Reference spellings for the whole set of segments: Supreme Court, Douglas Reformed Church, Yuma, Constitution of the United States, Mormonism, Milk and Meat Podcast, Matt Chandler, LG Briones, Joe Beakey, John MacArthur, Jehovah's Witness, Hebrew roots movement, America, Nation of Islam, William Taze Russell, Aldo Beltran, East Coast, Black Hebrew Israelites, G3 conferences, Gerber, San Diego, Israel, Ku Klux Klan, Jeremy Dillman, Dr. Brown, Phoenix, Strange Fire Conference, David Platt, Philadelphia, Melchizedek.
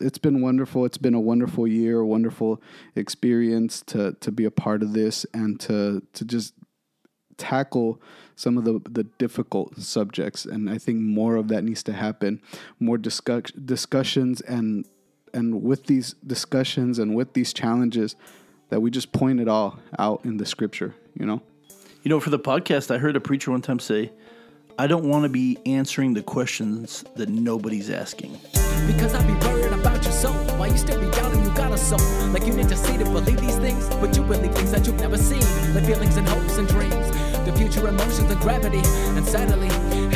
It's been wonderful. It's been a wonderful year, a wonderful experience to be a part of this and to just tackle some of the difficult subjects. And I think more of that needs to happen, more discussions and with these discussions and with these challenges that we just point it all out in the scripture, you know? You know, for the podcast, I heard a preacher one time say, I don't want to be answering the questions that nobody's asking. Because I be worried about your soul, why you still be doubting you got a soul? Like you need to see to believe these things, but you believe things that you've never seen. The feelings and hopes and dreams, the future emotions and gravity. And sadly,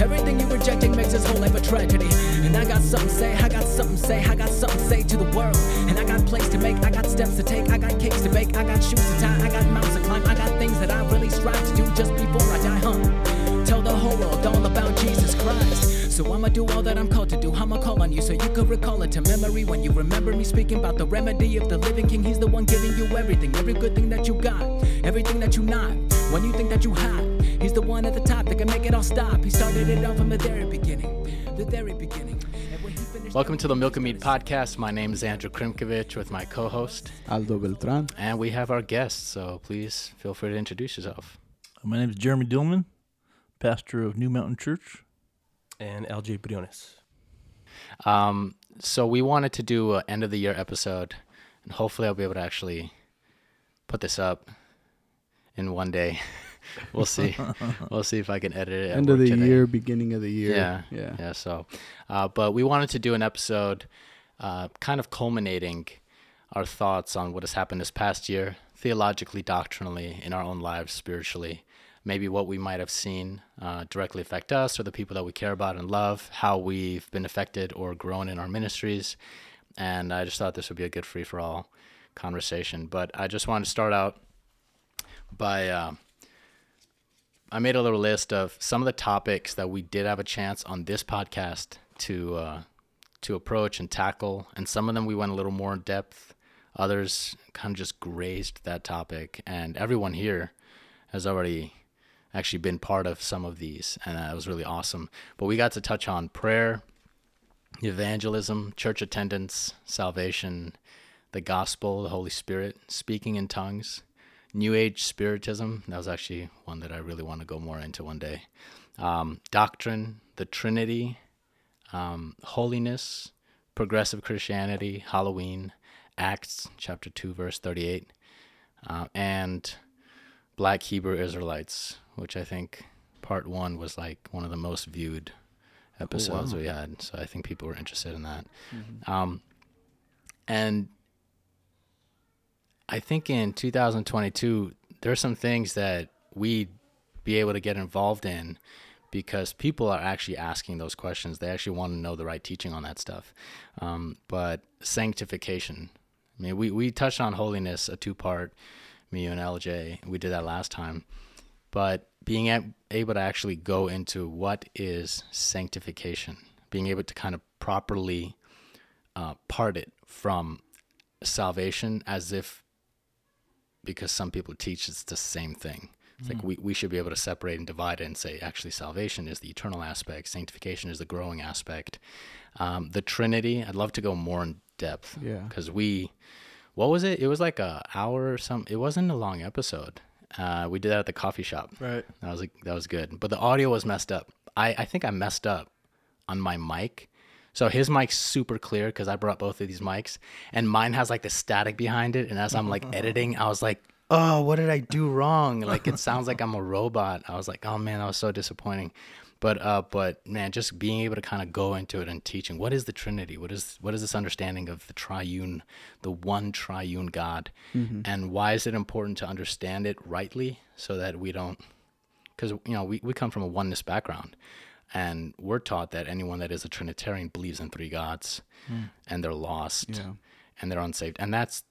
everything you're rejecting makes this whole life a tragedy. And I got something to say, I got something to say, I got something to say to the world. And I got place to make, I got steps to take, I got cakes to bake, I got shoes to tie, I got mountains to climb, I got things that I really strive to do just before I die, huh? Tell the whole world all about Jesus Christ. So I'ma do all that I'm called to do. I'ma call on you so you can recall it to memory when you remember me speaking about the remedy of the living king. He's the one giving you everything, every good thing that you got, everything that you not. When you think that you hot, he's the one at the top that can make it all stop. He started it all from the very beginning, the very beginning. And when he finished. Welcome to the Milk and Meat Podcast. My name is Andrew Krimkovich with my co-host Aldo Beltran, and we have our guests. So please feel free to introduce yourself. My name is Jeremy Dillman, pastor of New Mountain Church, and LG Briones. So we wanted to do an end of the year episode, and hopefully I'll be able to actually put this up in one day. We'll see. We'll see if I can edit it. End of the year, beginning of the year. Yeah. So, but we wanted to do an episode, kind of culminating our thoughts on what has happened this past year, theologically, doctrinally, in our own lives, spiritually. Maybe what we might have seen directly affect us or the people that we care about and love, how we've been affected or grown in our ministries. And I just thought this would be a good free-for-all conversation. But I just wanted to start out by, I made a little list of some of the topics that we did have a chance on this podcast to approach and tackle. And some of them we went a little more in depth. Others kind of just grazed that topic. And everyone here has already actually been part of some of these, and that was really awesome. But we got to touch on prayer, evangelism, church attendance, salvation, the gospel, the Holy Spirit, speaking in tongues, New Age spiritism. That was actually one that I really want to go more into one day. Doctrine, the Trinity, holiness, progressive Christianity, Halloween, Acts chapter 2, verse 38, and Black Hebrew Israelites, which I think part one was like one of the most viewed episodes we had. So I think people were interested in that. Mm-hmm. And I think in 2022, there are some things that we'd be able to get involved in because people are actually asking those questions. They actually want to know the right teaching on that stuff. But sanctification. I mean, we touched on holiness, a two-part, me and LJ, we did that last time, but being able to actually go into what is sanctification, being able to kind of properly part it from salvation as if, because some people teach it's the same thing. It's like we should be able to separate and divide it and say, actually, salvation is the eternal aspect. Sanctification is the growing aspect. The Trinity, I'd love to go more in depth because what was it? It was like an hour or something. It wasn't a long episode. We did that at the coffee shop. Right. That was good. But the audio was messed up. I think I messed up on my mic. So his mic's super clear because I brought both of these mics. And mine has like the static behind it. And as I'm like editing, I was like, oh, what did I do wrong? Like it sounds like I'm a robot. I was like, oh man, that was so disappointing. But man, just being able to kind of go into it and teaching what is the Trinity, what is this understanding of the triune, the one triune God, and why is it important to understand it rightly so that we don't, because you know we come from a oneness background, and we're taught that anyone that is a Trinitarian believes in three gods, and they're lost, and they're unsaved, and that's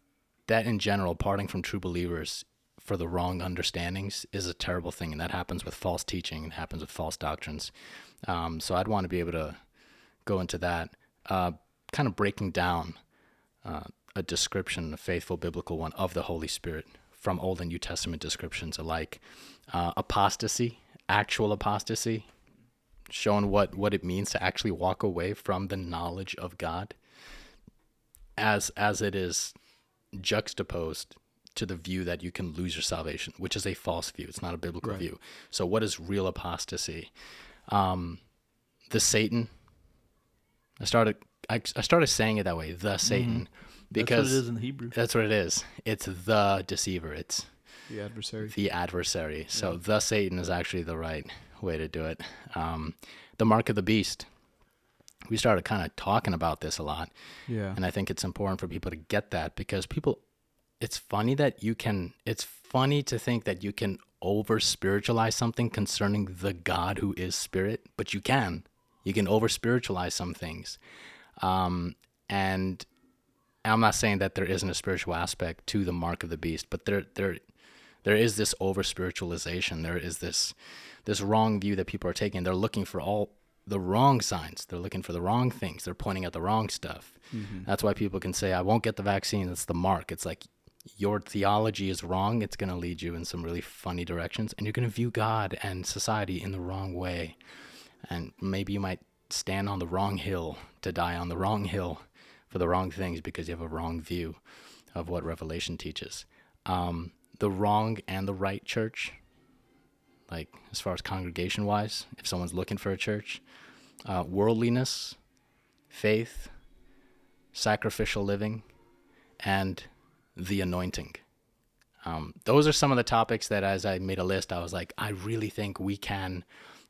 that in general, parting from true believers for the wrong understandings is a terrible thing. And that happens with false teaching. It happens with false doctrines. So I'd want to be able to go into that, kind of breaking down a description, a faithful biblical one of the Holy Spirit from Old and New Testament descriptions alike. Apostasy, actual apostasy, showing what it means to actually walk away from the knowledge of God. as it is juxtaposed to the view that you can lose your salvation, which is a false view. It's not a biblical view. So what is real apostasy? The Satan. I started saying it that way, the Satan, because that's what it is in Hebrew. That's what it is. It's the deceiver. It's the adversary. So the Satan is actually the right way to do it. The mark of the beast. We started kind of talking about this a lot. Yeah. And I think it's important for people to get that, because people, it's funny to think that you can over spiritualize something concerning the God who is spirit, but you can over spiritualize some things. And I'm not saying that there isn't a spiritual aspect to the mark of the beast, but there is this over spiritualization. There is this wrong view that people are taking. They're looking for all the wrong signs. They're looking for the wrong things. They're pointing at the wrong stuff. Mm-hmm. That's why people can say, I won't get the vaccine. That's the mark. It's like your theology is wrong. It's going to lead you in some really funny directions, and you're going to view God and society in the wrong way. And maybe you might stand on the wrong hill to die on the wrong hill for the wrong things, because you have a wrong view of what Revelation teaches. The wrong and the right church, like as far as congregation-wise, if someone's looking for a church, worldliness, faith, sacrificial living, and the anointing. Those are some of the topics that, as I made a list, I was like, I really think we can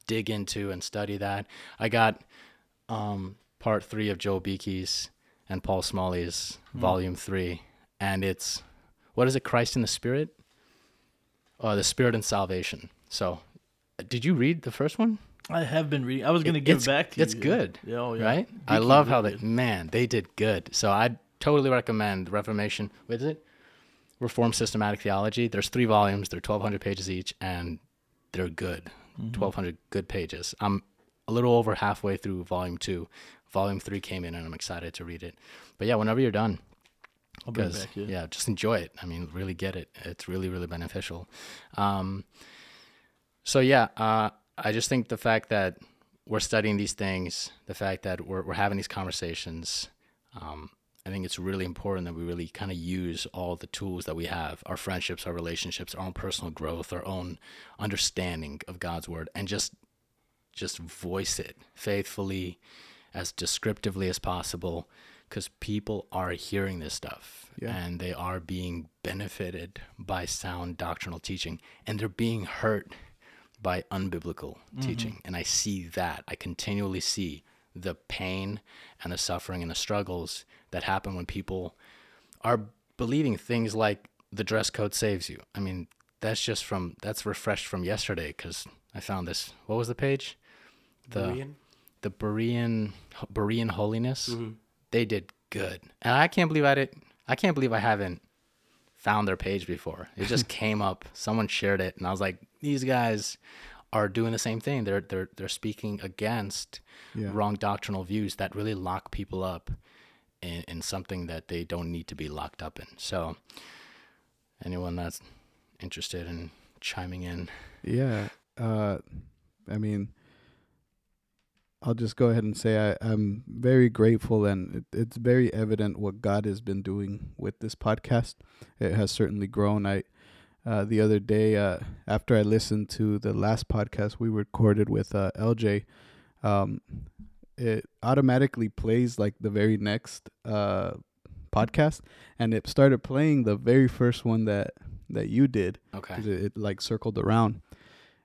dig into and study that. I got part 3 of Joe Beakey's and Paul Smalley's volume 3, and it's, what is it, Christ in the Spirit? The Spirit and Salvation. So, did you read the first one? I have been reading. I was going to give it back to you. It's good, right? Beakey, I love how they did good. So I totally recommend Reformation. What is it? Reformed Systematic Theology. There's 3 volumes. They're 1,200 pages each, and they're good. 1,200 good pages. I'm a little over halfway through volume 2. Volume 3 came in, and I'm excited to read it. But yeah, whenever you're done, I'll bring it back, yeah, just enjoy it. I mean, really get it. It's really, really beneficial. So yeah, I just think the fact that we're studying these things, the fact that we're having these conversations, I think it's really important that we really kind of use all the tools that we have, our friendships, our relationships, our own personal growth, our own understanding of God's word, and just voice it faithfully, as descriptively as possible, because people are hearing this stuff and they are being benefited by sound doctrinal teaching, and they're being hurt by unbiblical teaching. And I see that. I continually see the pain and the suffering and the struggles that happen when people are believing things like the dress code saves you. I mean, that's refreshed from yesterday, because I found this. What was the page? The Berean Holiness. They did good. And I can't believe I can't believe I haven't found their page before. It just came up. Someone shared it, and I was like, these guys are doing the same thing. They're speaking against wrong doctrinal views that really lock people up in something that they don't need to be locked up in. So anyone that's interested in chiming in. Yeah. I mean, I'll just go ahead and say I'm very grateful, and it's very evident what God has been doing with this podcast. It has certainly grown. The other day, after I listened to the last podcast we recorded with LJ, it automatically plays like the very next podcast, and it started playing the very first one that you did. Okay. It like circled around,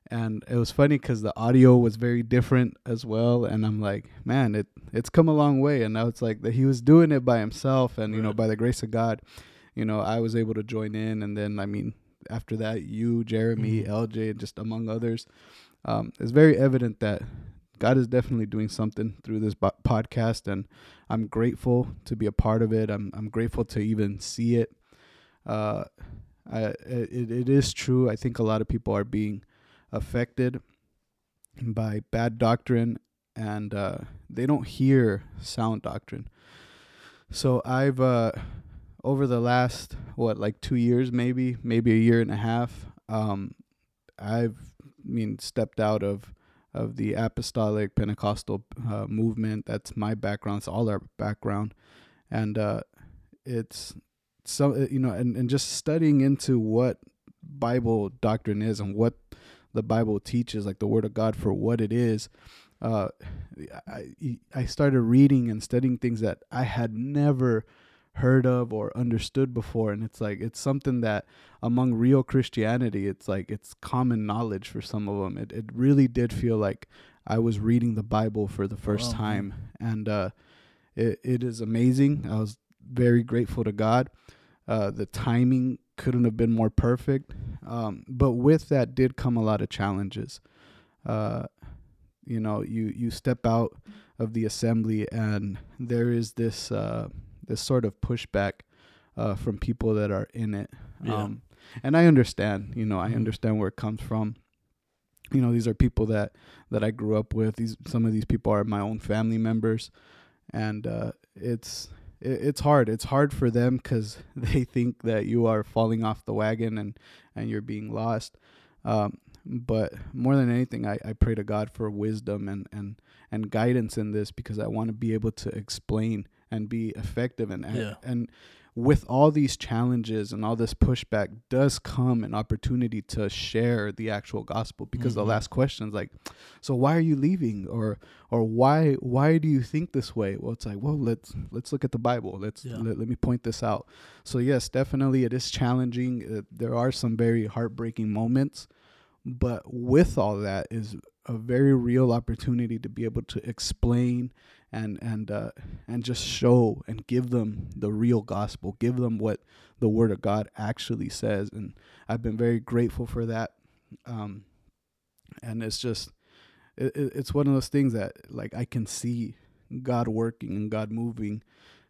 and it was funny because the audio was very different as well, and I'm like, man, it's come a long way, and now it's like that he was doing it by himself, and by the grace of God, I was able to join in, and then after that, you, Jeremy, LJ, and just among others, it's very evident that God is definitely doing something through this podcast, and I'm grateful to be a part of it. I'm grateful to even see it. It is true. I think a lot of people are being affected by bad doctrine, and they don't hear sound doctrine. So I've over the last 2 years, maybe a year and a half, I've stepped out of the apostolic Pentecostal movement. That's my background. It's all our background, and it's some, you know, and just studying into what Bible doctrine is and what the Bible teaches, like the Word of God for what it is. I started reading and studying things that I had never heard of or understood before. And it's like, it's something that among real Christianity, it's like, it's common knowledge for some of them. It really did feel like I was reading the Bible for the first time. And, it is amazing. I was very grateful to God. The timing couldn't have been more perfect. But with that did come a lot of challenges. You know, you step out of the assembly and there is this, this sort of pushback from people that are in it. Yeah. And I understand, you know, I understand where it comes from. You know, these are people that I grew up with. Some of these people are my own family members. And it's hard. It's hard for them because they think that you are falling off the wagon and you're being lost. But more than anything, I pray to God for wisdom and guidance in this, because I want to be able to explain and be effective. And with all these challenges and all this pushback does come an opportunity to share the actual gospel, because the last question is like, so why are you leaving? Or why do you think this way? Well, it's like, well, let's look at the Bible. Let me point this out. So yes, definitely it is challenging. There are some very heartbreaking moments, but with all that is a very real opportunity to be able to explain and just show and give them the real gospel, give them what the Word of God actually says. And I've been very grateful for that. And it's just, it's one of those things that, like, I can see God working and God moving.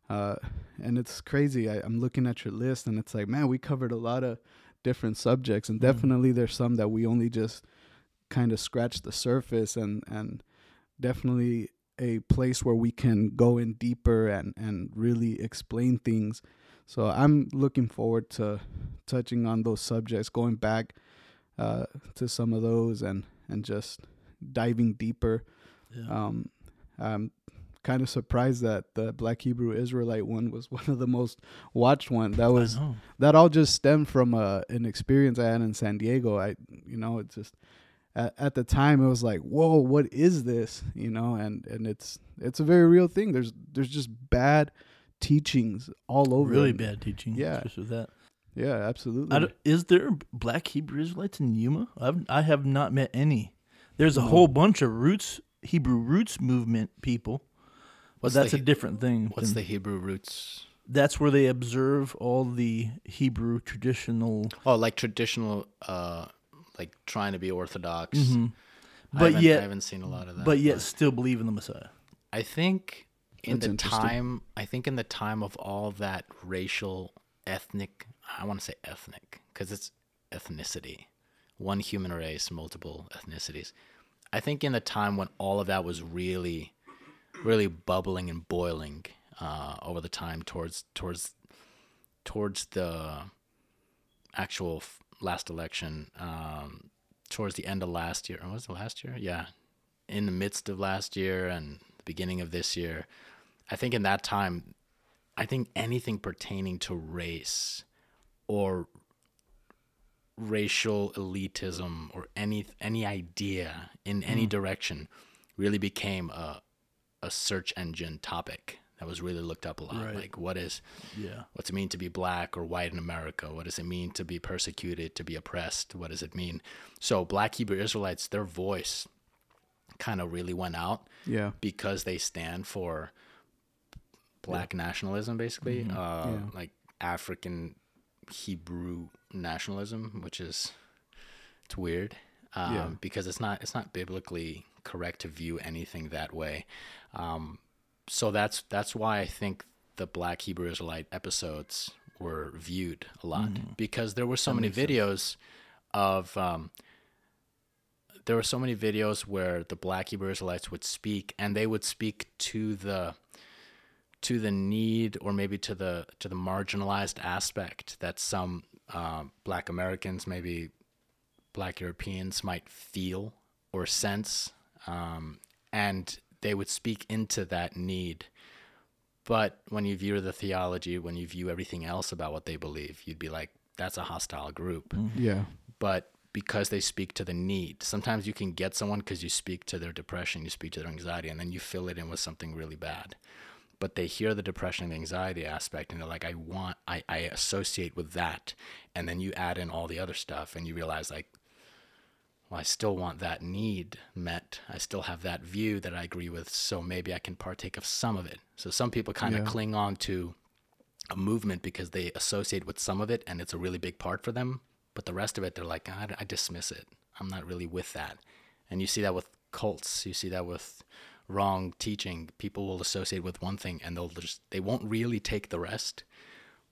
And it's crazy. I'm looking at your list and it's like, man, we covered a lot of different subjects, and definitely there's some that we only just kind of scratched the surface, and definitely a place where we can go in deeper and really explain things. So I'm looking forward to touching on those subjects, going back to some of those and just diving deeper. Yeah. I'm kind of surprised that the Black Hebrew Israelite one was one of the most watched one. That all just stemmed from an experience I had in San Diego. It's just, at the time, it was like, whoa, what is this? You know, and it's a very real thing. There's just bad teachings all over. Really bad teachings. Yeah. With that. Yeah, absolutely. Is there Black Hebrew Israelites in Yuma? I have not met any. There's a whole bunch of Hebrew roots movement people, but that's a different thing. What's the Hebrew roots? That's where they observe all the Hebrew traditional. Oh, like traditional... like trying to be Orthodox, I haven't seen a lot of that. But yet, still believe in the Messiah. I think in the time of all that racial, ethnic—I want to say ethnic because it's ethnicity, one human race, multiple ethnicities. I think in the time when all of that was really, really bubbling and boiling over the time towards the actual. Last election, towards the end of last year. Was it last year? Yeah. In the midst of last year and the beginning of this year. I think in that time, I think anything pertaining to race or racial elitism or any idea in any direction really became a search engine topic. That was really looked up a lot. Right. Like, what's it mean to be black or white in America? What does it mean to be persecuted, to be oppressed? What does it mean? So Black Hebrew Israelites, their voice kind of really went out because they stand for black nationalism, basically, like African Hebrew nationalism, which is, it's weird because it's not biblically correct to view anything that way. So that's why I think the Black Hebrew Israelite episodes were viewed a lot because there were so many videos of there were so many videos where the Black Hebrew Israelites would speak, and they would speak to the need or maybe to the marginalized aspect that some Black Americans, maybe Black Europeans, might feel or sense, and they would speak into that need, But when you view the theology, when you view everything else about what they believe, you'd be like, that's a hostile group. Mm-hmm. Yeah. But because they speak to the need, sometimes you can get someone because you speak to their depression, you speak to their anxiety, and then you fill it in with something really bad. But they hear the depression and the anxiety aspect, and they're like, I associate with that. And then you add in all the other stuff, and you realize, like, well, I still want that need met. I still have that view that I agree with, so maybe I can partake of some of it. So some people kind of cling on to a movement because they associate with some of it, and it's a really big part for them. But the rest of it, they're like, I dismiss it. I'm not really with that. And you see that with cults. You see that with wrong teaching. People will associate with one thing, and they won't really take the rest,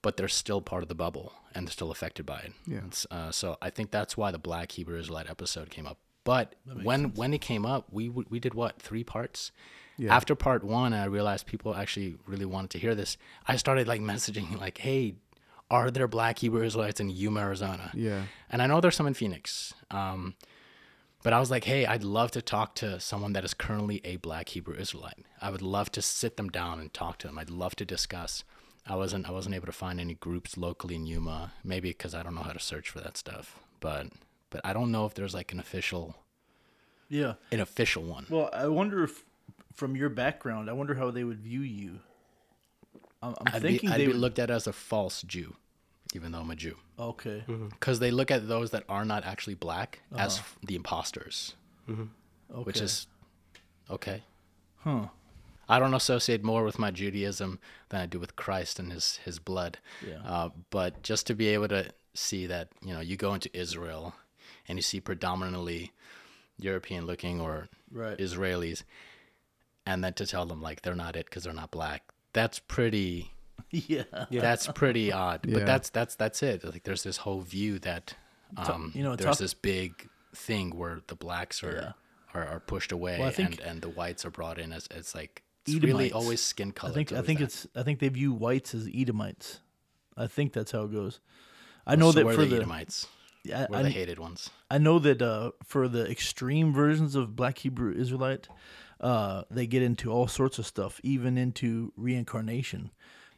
but they're still part of the bubble, and they're still affected by it. Yeah. So I think that's why the Black Hebrew Israelite episode came up. But when it came up, we did what, 3 parts? Yeah. After part 1, I realized people actually really wanted to hear this. I started like messaging, like, hey, are there Black Hebrew Israelites in Yuma, Arizona? Yeah. And I know there's some in Phoenix. But I was like, hey, I'd love to talk to someone that is currently a Black Hebrew Israelite. I would love to sit them down and talk to them. I'd love to discuss. I wasn't able to find any groups locally in Yuma, maybe because I don't know how to search for that stuff. But I don't know if there's like an official one. Well, I wonder if from your background, I wonder how they would view you. I'd be looked at as a false Jew, even though I'm a Jew. Okay. Because they look at those that are not actually black as the imposters, okay. Which is okay. Huh. I don't associate more with my Judaism than I do with Christ and his blood. Yeah. But just to be able to see that, you go into Israel and you see predominantly European looking or Israelis, and then to tell them like they're not it because they're not black, that's pretty. Yeah. That's pretty odd. Yeah. But that's it. Like there's this whole view that there's this big thing where the blacks are pushed away, well, and the whites are brought in as it's like. It's Edomites. Really always skin color. I think they view whites as Edomites. I think that's how it goes. I know that for the Edomites, we're the hated ones. I know that for the extreme versions of Black Hebrew Israelite, they get into all sorts of stuff, even into reincarnation,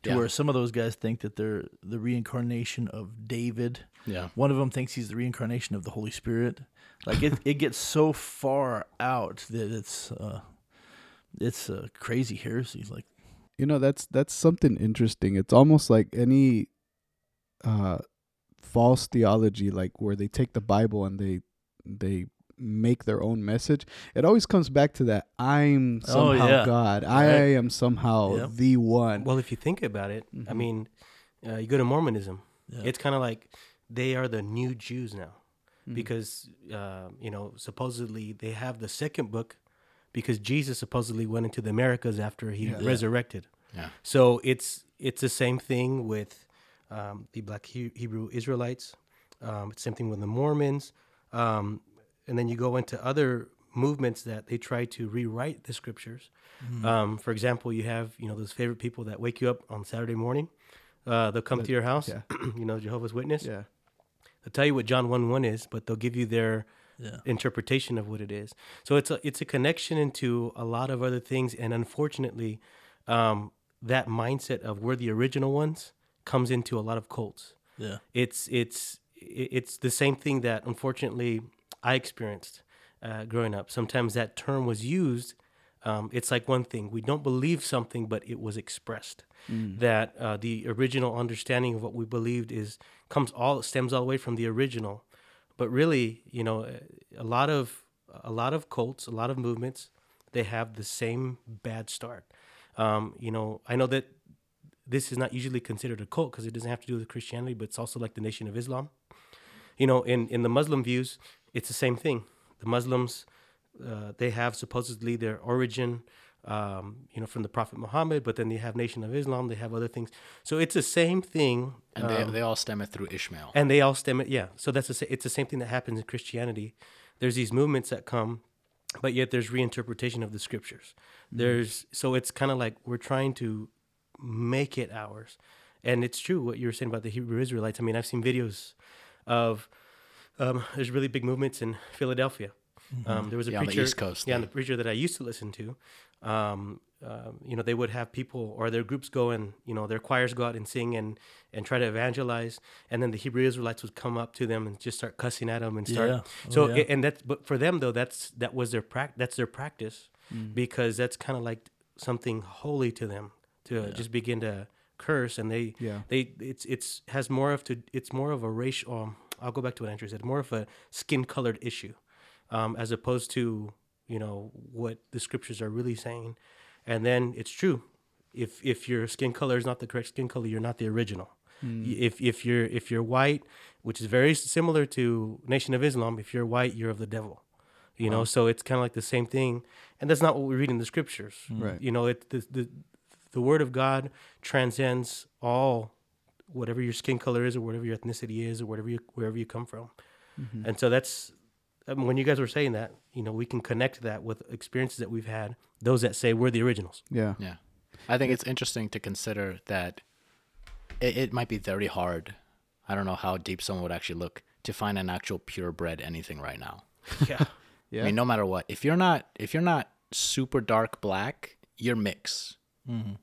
where some of those guys think that they're the reincarnation of David. Yeah. One of them thinks he's the reincarnation of the Holy Spirit. Like it gets so far out that it's a crazy heresy. Like, that's something interesting. It's almost like any false theology, like where they take the Bible and they make their own message. It always comes back to that. I'm somehow God. Right. I am somehow the one. Well, if you think about it, I mean, you go to Mormonism. Yeah. It's kind of like they are the new Jews now, because supposedly they have the second book. Because Jesus supposedly went into the Americas after he resurrected. Yeah. So it's the same thing with the Black Hebrew Israelites. It's the same thing with the Mormons. And then you go into other movements that they try to rewrite the scriptures. Mm-hmm. For example, you have those favorite people that wake you up on Saturday morning. They'll come to your house, Jehovah's Witness. Yeah. They'll tell you what John 1:1 is, but they'll give you their... Yeah. interpretation of what it is. So it's a connection into a lot of other things, and unfortunately, that mindset of we're the original ones comes into a lot of cults. Yeah, it's the same thing that unfortunately I experienced growing up. Sometimes that term was used. It's like one thing we don't believe something, but it was expressed that the original understanding of what we believed stems all the way from the original. But really, a lot of cults, a lot of movements, they have the same bad start. I know that this is not usually considered a cult because it doesn't have to do with Christianity, but it's also like the Nation of Islam. In the Muslim views, it's the same thing. The Muslims, they have supposedly their origin, from the Prophet Muhammad, but then they have Nation of Islam, they have other things. So it's the same thing. And they all stem it through Ishmael. And they all stem it, yeah. So it's the same thing that happens in Christianity. There's these movements that come, but yet there's reinterpretation of the scriptures. So it's kind of like we're trying to make it ours. And it's true what you were saying about the Hebrew Israelites. I mean, I've seen videos of, there's really big movements in Philadelphia. There was a preacher on the East Coast. Yeah, the preacher that I used to listen to, you know, they would have people or their groups go and, you know, their choirs go out and sing and try to evangelize. And then the Hebrew Israelites would come up to them and just start cussing at them and start. Yeah. Oh, so, yeah. And that's, but for them though, that's their practice because that's kind of like something holy to them to just begin to curse. And they, it's more of a racial, I'll go back to what Andrew said, more of a skin colored issue. As opposed to, you know, what the scriptures are really saying. And then it's true. If your skin color is not the correct skin color, you're not the original. If you're white, which is very similar to Nation of Islam, if you're white, you're of the devil. You know, so it's kind of like the same thing. And that's not what we read in the scriptures. Right. You know, it the word of God transcends all, whatever your skin color is or whatever your ethnicity is or wherever you come from. And so that's, when you guys were saying that, you know, we can connect that with experiences that we've had, those that say we're the originals. Yeah. Yeah. I think it's interesting to consider that it might be very hard. I don't know how deep someone would actually look to find an actual purebred anything right now. Yeah. Yeah. I mean, no matter what, if you're not super dark black, you're mixed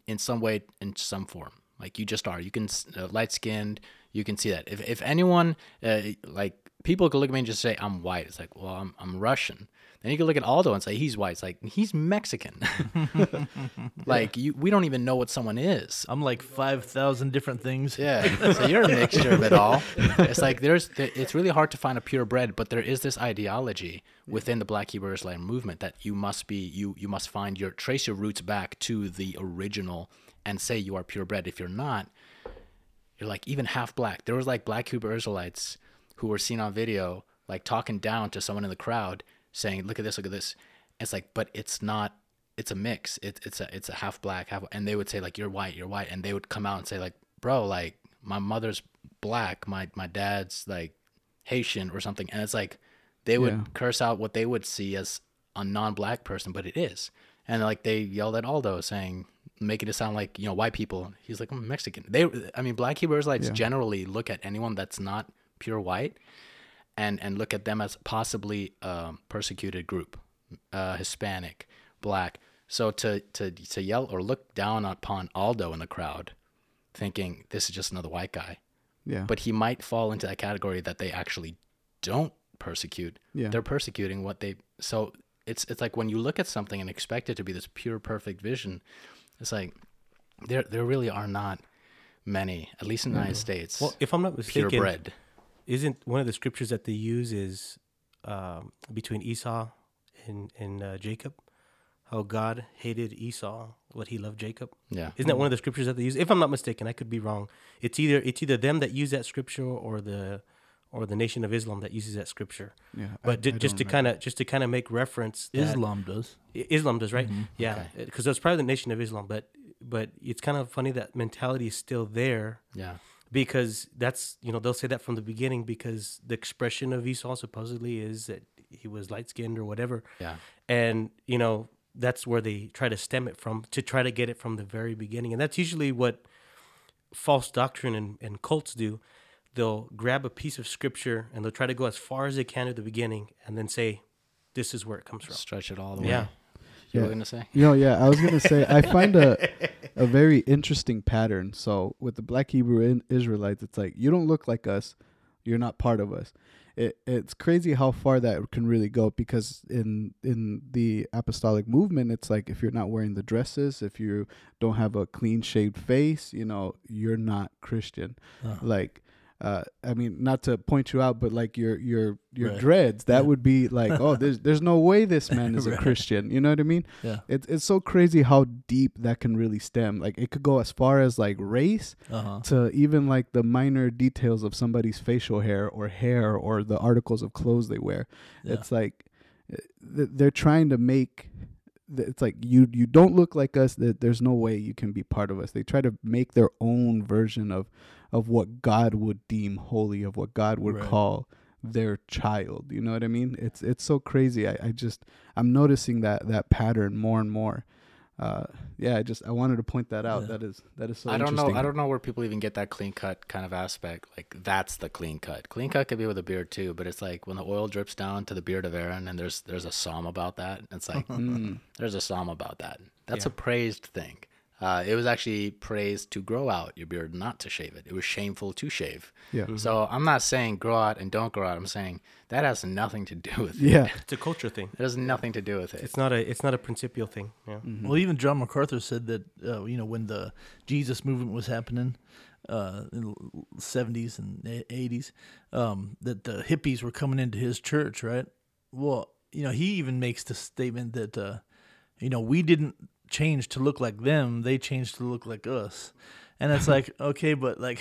in some way, in some form. Like you just are, you can light skinned, you can see that. If anyone like, people can look at me and just say, I'm white. It's like, well, I'm Russian. Then you can look at Aldo and say, he's white. It's like, he's Mexican. Like, we don't even know what someone is. I'm like 5,000 different things. Yeah, so you're a mixture of it all. It's like, it's really hard to find a purebred, but there is this ideology within the Black Hebrew Israelite movement that you must be, you must find trace your roots back to the original and say you are purebred. If you're not, you're like even half black. There was like Black Hebrew Israelites who were seen on video, like talking down to someone in the crowd, saying, "Look at this, look at this." It's like, but it's not. It's a mix. It's a half black, half. And they would say like, "You're white, you're white," and they would come out and say like, "Bro, like my mother's black, my dad's like Haitian or something." And it's like they would curse out what they would see as a non-black person, but it is. And like they yelled at Aldo, saying, making it sound like, you know, white people. He's like, "I'm Mexican." Black Hebrews like generally look at anyone that's not pure white and look at them as possibly persecuted group, Hispanic, black. So to yell or look down upon Aldo in the crowd thinking this is just another white guy, but he might fall into that category that they actually don't persecute. They're persecuting what they, so it's like when you look at something and expect it to be this pure perfect vision, it's like there really are not many, at least in the United States. Well, if I'm not mistaken, purebred. Isn't one of the scriptures that they use is between Esau and Jacob, how God hated Esau, what he loved Jacob? Yeah, isn't that one of the scriptures that they use? If I'm not mistaken, I could be wrong. It's either them that use that scripture or the Nation of Islam that uses that scripture. Yeah, but just to kind of make reference, Islam does, right? Mm-hmm. Yeah, because that's probably the Nation of Islam, but it's kind of funny that mentality is still there. Yeah. Because that's, you know, they'll say that from the beginning because the expression of Esau supposedly is that he was light-skinned or whatever. Yeah. And, you know, that's where they try to stem it from, to try to get it from the very beginning. And that's usually what false doctrine and cults do. They'll grab a piece of scripture and they'll try to go as far as they can at the beginning and then say, this is where it comes from. Stretch it all the way. Yeah. You were going to say? No, I was going to say, I find a very interesting pattern. So with the Black Hebrew Israelites, it's like, you don't look like us, you're not part of us. It's crazy how far that can really go, because in the apostolic movement, it's like, if you're not wearing the dresses, if you don't have a clean shaved face, you know, you're not Christian. Oh. Like, I mean, not to point you out, but like your right. dreads, that would be like, oh, there's no way this man is a Christian. You know what I mean? Yeah. It's so crazy how deep that can really stem. Like it could go as far as like race to even like the minor details of somebody's facial hair or the articles of clothes they wear. Yeah. It's like they're trying to make. It's like you don't look like us, that there's no way you can be part of us. They try to make their own version of what God would deem holy, of what God would call their child. You know what I mean? It's so crazy. I'm noticing that pattern more and more. I wanted to point that out. Yeah. That is so interesting. I don't know where people even get that clean cut kind of aspect. Like, that's the clean cut. Clean cut could be with a beard too, but it's like when the oil drips down to the beard of Aaron, and there's a psalm about that. It's like there's a psalm about that. That's a praised thing. It was actually praised to grow out your beard, not to shave it. It was shameful to shave. Yeah. Mm-hmm. So I'm not saying grow out and don't grow out. I'm saying that has nothing to do with it. Yeah. It's a culture thing. It has nothing to do with it. It's not a principial thing. Yeah. Mm-hmm. Well, even John MacArthur said that when the Jesus movement was happening in the 70s and 80s, that the hippies were coming into his church, right? Well, he even makes the statement that we didn't change to look like them, they changed to look like us. And it's like, okay, but like,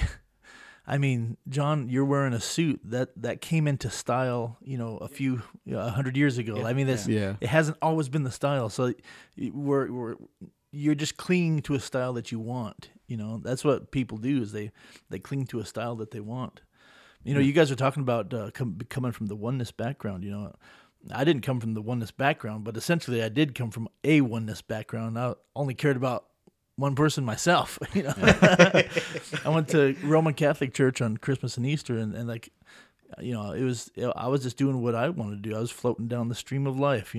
I mean, John, you're wearing a suit that came into style, a 100 years ago. Yeah. I mean, it hasn't always been the style. So you're just clinging to a style that you want. That's what people do, is they cling to a style that they want. You guys are talking about coming from the oneness background. I didn't come from the oneness background, but essentially I did come from a oneness background. I only cared about one person, myself. I went to Roman Catholic Church on Christmas and Easter, and like, I was just doing what I wanted to do. I was floating down the stream of life,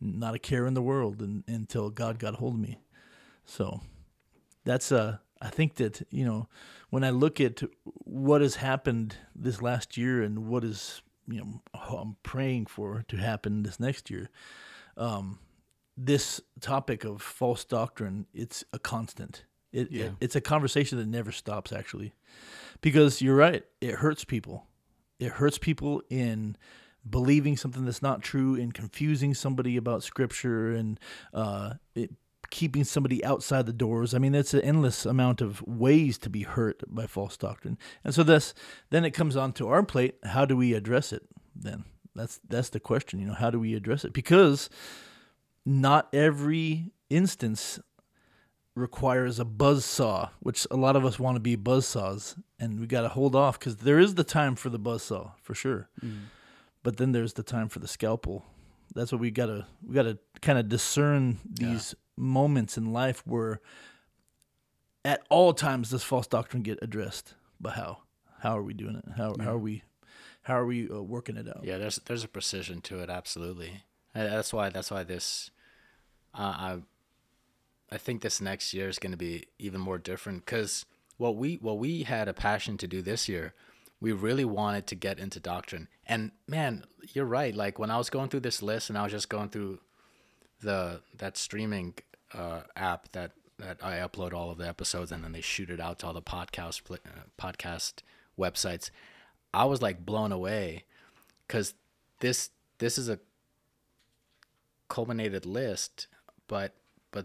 not a care in the world, and until God got hold of me. So that's I think that when I look at what has happened this last year and what is I'm praying for to happen this next year. This topic of false doctrine, it's a constant. It's a conversation that never stops, actually, because you're right. It hurts people. It hurts people in believing something that's not true, and confusing somebody about scripture, and keeping somebody outside the doors. I mean, that's an endless amount of ways to be hurt by false doctrine. And so then it comes onto our plate. How do we address it then? That's the question, how do we address it? Because not every instance requires a buzzsaw, which a lot of us want to be buzzsaws, and we got to hold off, because there is the time for the buzzsaw, for sure. Mm. But then there's the time for the scalpel. That's what we got to kind of discern these moments in life where at all times does false doctrine get addressed, but how are we doing it? How are we working it out? Yeah, there's a precision to it, absolutely. And that's why this I think this next year is going to be even more different, because what we had a passion to do this year, we really wanted to get into doctrine. And man, you're right. Like, when I was going through this list, and I was just going through that streaming app that I upload all of the episodes, and then they shoot it out to all the podcast websites, I was like blown away, because this is a culminated list, but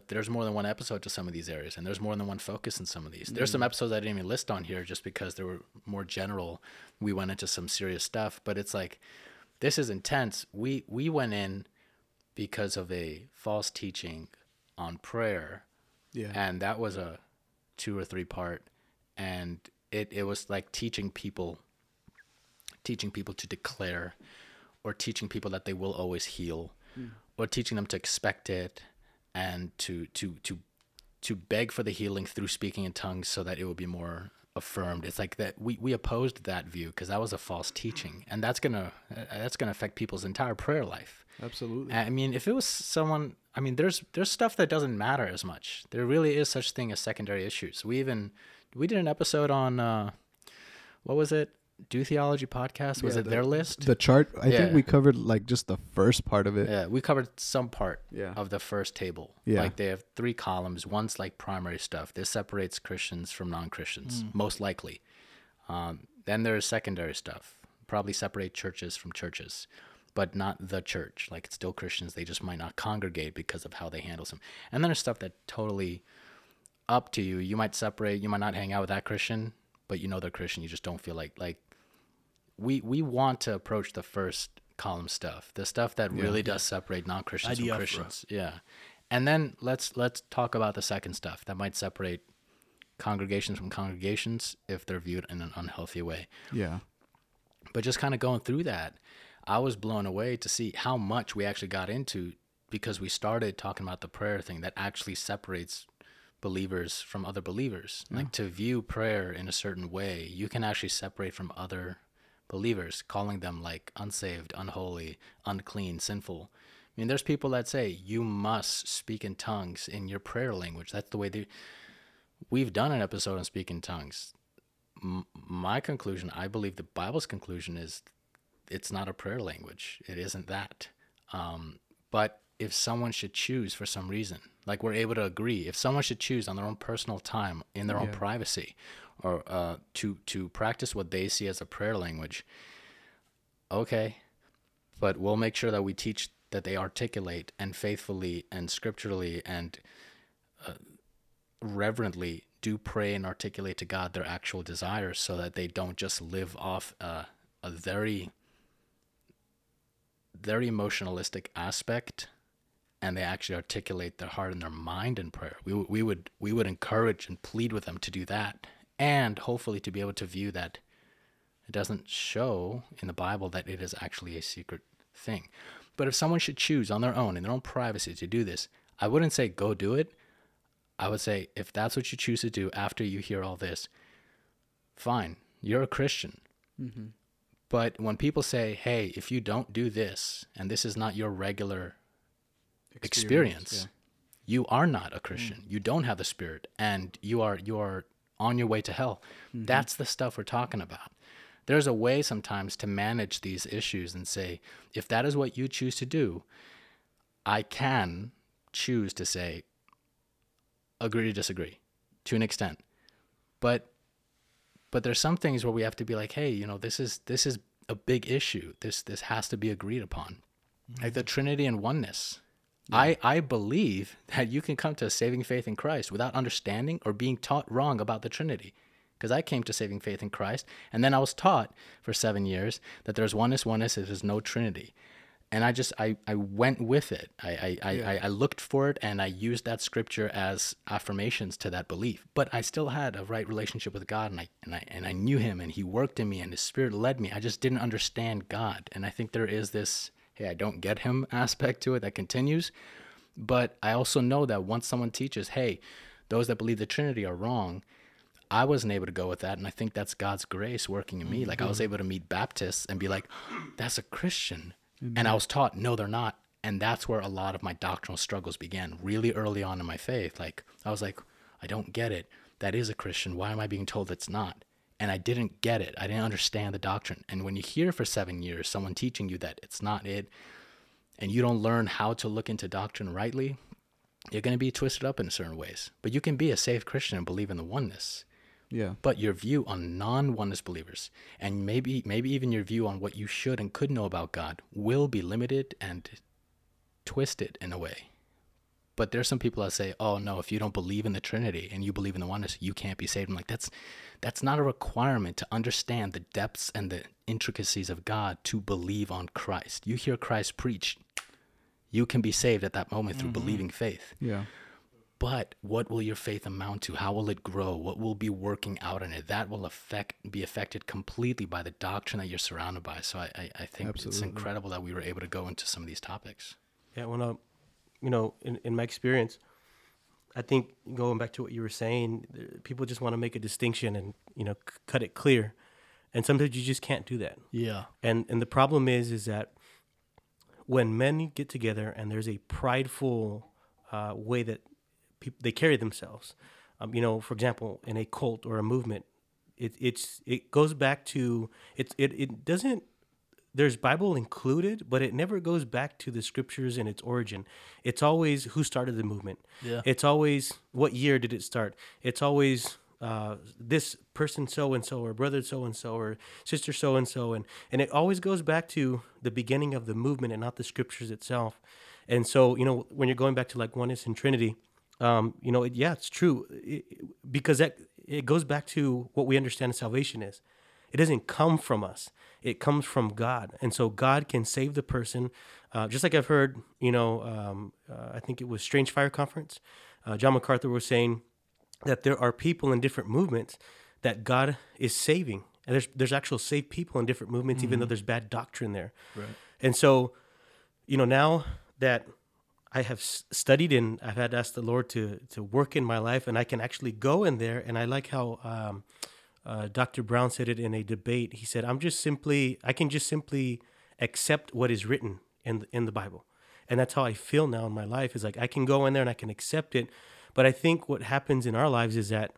there's more than one episode to some of these areas, and there's more than one focus in some of these. There's some episodes I didn't even list on here, just because they were more general. We went into some serious stuff, but it's like, this is intense. We went in because of a false teaching on prayer. Yeah. And that was a 2 or 3 part, and it was like teaching people to declare, or teaching people that they will always heal, or teaching them to expect it, and to beg for the healing through speaking in tongues so that it would be more affirmed. It's like that we opposed that view, because that was a false teaching, and that's gonna affect people's entire prayer life. Absolutely. I mean, if it was someone, I mean, there's stuff that doesn't matter as much. There really is such thing as secondary issues. We did an episode on what was it? Do Theology Podcast? Was it their list? The chart. I think we covered like just the first part of it. Yeah, we covered some part of the first table. Yeah. Like, they have 3 columns. One's like primary stuff. This separates Christians from non-Christians, most likely. Then there's secondary stuff. Probably separate churches from churches, but not the church. Like, it's still Christians. They just might not congregate because of how they handle them. And then there's stuff that totally up to you. You might separate. You might not hang out with that Christian, but you know they're Christian. You just don't feel like. We want to approach the first column stuff, the stuff that really does separate non-Christians from Christians. Yeah. And then let's talk about the second stuff that might separate congregations from congregations if they're viewed in an unhealthy way. Yeah. But just kind of going through that, I was blown away to see how much we actually got into because we started talking about the prayer thing that actually separates believers from other believers. Yeah. Like, to view prayer in a certain way, you can actually separate from other believers, calling them like unsaved, unholy, unclean, sinful. I mean, there's people that say you must speak in tongues in your prayer language. That's the way we've done an episode on speaking tongues. My conclusion, I believe the Bible's conclusion, is it's not a prayer language. It isn't that. But if someone should choose for some reason, like we're able to agree, if someone should choose on their own personal time, in their own privacy, or to practice what they see as a prayer language, okay. But we'll make sure that we teach that they articulate and faithfully and scripturally and reverently do pray and articulate to God their actual desires, so that they don't just live off a very emotionalistic aspect, and they actually articulate their heart and their mind in prayer. We would encourage and plead with them to do that, and hopefully to be able to view that it doesn't show in the Bible that it is actually a secret thing. But if someone should choose on their own, in their own privacy, to do this, I wouldn't say go do it. I would say, if that's what you choose to do after you hear all this, fine, you're a Christian. Mm-hmm. But when people say, hey, if you don't do this, and this is not your regular experience you are not a Christian. Mm. You don't have the Spirit, and you are on your way to hell. Mm-hmm. That's the stuff we're talking about. There's a way sometimes to manage these issues and say, if that is what you choose to do, I can choose to say, agree to disagree to an extent. But there's some things where we have to be like, hey, you know, this is a big issue. This has to be agreed upon. Mm-hmm. Like the Trinity and oneness. Yeah. I believe that you can come to a saving faith in Christ without understanding or being taught wrong about the Trinity. Because I came to saving faith in Christ, and then I was taught for 7 years that there's oneness, there's no Trinity. And I went with it. I looked for it, and I used that scripture as affirmations to that belief. But I still had a right relationship with God, and I knew Him, and He worked in me, and His Spirit led me. I just didn't understand God. And I think there is this, hey, I don't get Him aspect to it that continues. But I also know that once someone teaches, hey, those that believe the Trinity are wrong, I wasn't able to go with that, and I think that's God's grace working in me. Like, I was able to meet Baptists and be like, that's a Christian. Amen. And I was taught, no, they're not. And that's where a lot of my doctrinal struggles began really early on in my faith. Like, I was like, I don't get it. That is a Christian. Why am I being told it's not? And I didn't get it. I didn't understand the doctrine. And when you hear for 7 years someone teaching you that it's not it, and you don't learn how to look into doctrine rightly, you're going to be twisted up in certain ways. But you can be a saved Christian and believe in the oneness. Yeah. But your view on non-oneness believers, and maybe even your view on what you should and could know about God, will be limited and twisted in a way. But there's some people that say, oh no, if you don't believe in the Trinity and you believe in the oneness, you can't be saved. I'm like, that's not a requirement to understand the depths and the intricacies of God to believe on Christ. You hear Christ preach, you can be saved at that moment through believing faith. Yeah. But what will your faith amount to? How will it grow? What will be working out in it? That will be affected completely by the doctrine that you're surrounded by. So I think Absolutely. It's incredible that we were able to go into some of these topics. Yeah, in my experience, I think going back to what you were saying, people just want to make a distinction and, cut it clear. And sometimes you just can't do that. Yeah. And the problem is that when men get together and there's a prideful way that they carry themselves, for example, in a cult or a movement, it goes back to, it doesn't, there's Bible included, but it never goes back to the scriptures and its origin. It's always who started the movement. Yeah. It's always what year did it start. It's always this person so-and-so or brother so-and-so or sister so-and-so. And it always goes back to the beginning of the movement and not the scriptures itself. And so, when you're going back to like oneness and Trinity, it's true, because it goes back to what we understand salvation is. It doesn't come from us. It comes from God. And so God can save the person. Just like I've heard, I think it was Strange Fire Conference. John MacArthur was saying that there are people in different movements that God is saving. And there's actual saved people in different movements, even though there's bad doctrine there. Right. And so, now that I have studied and I've had asked the Lord to work in my life, and I can actually go in there. And I like how Dr. Brown said it in a debate. He said, I can just simply accept what is written in the Bible. And that's how I feel now in my life, is like I can go in there and I can accept it. But I think what happens in our lives is that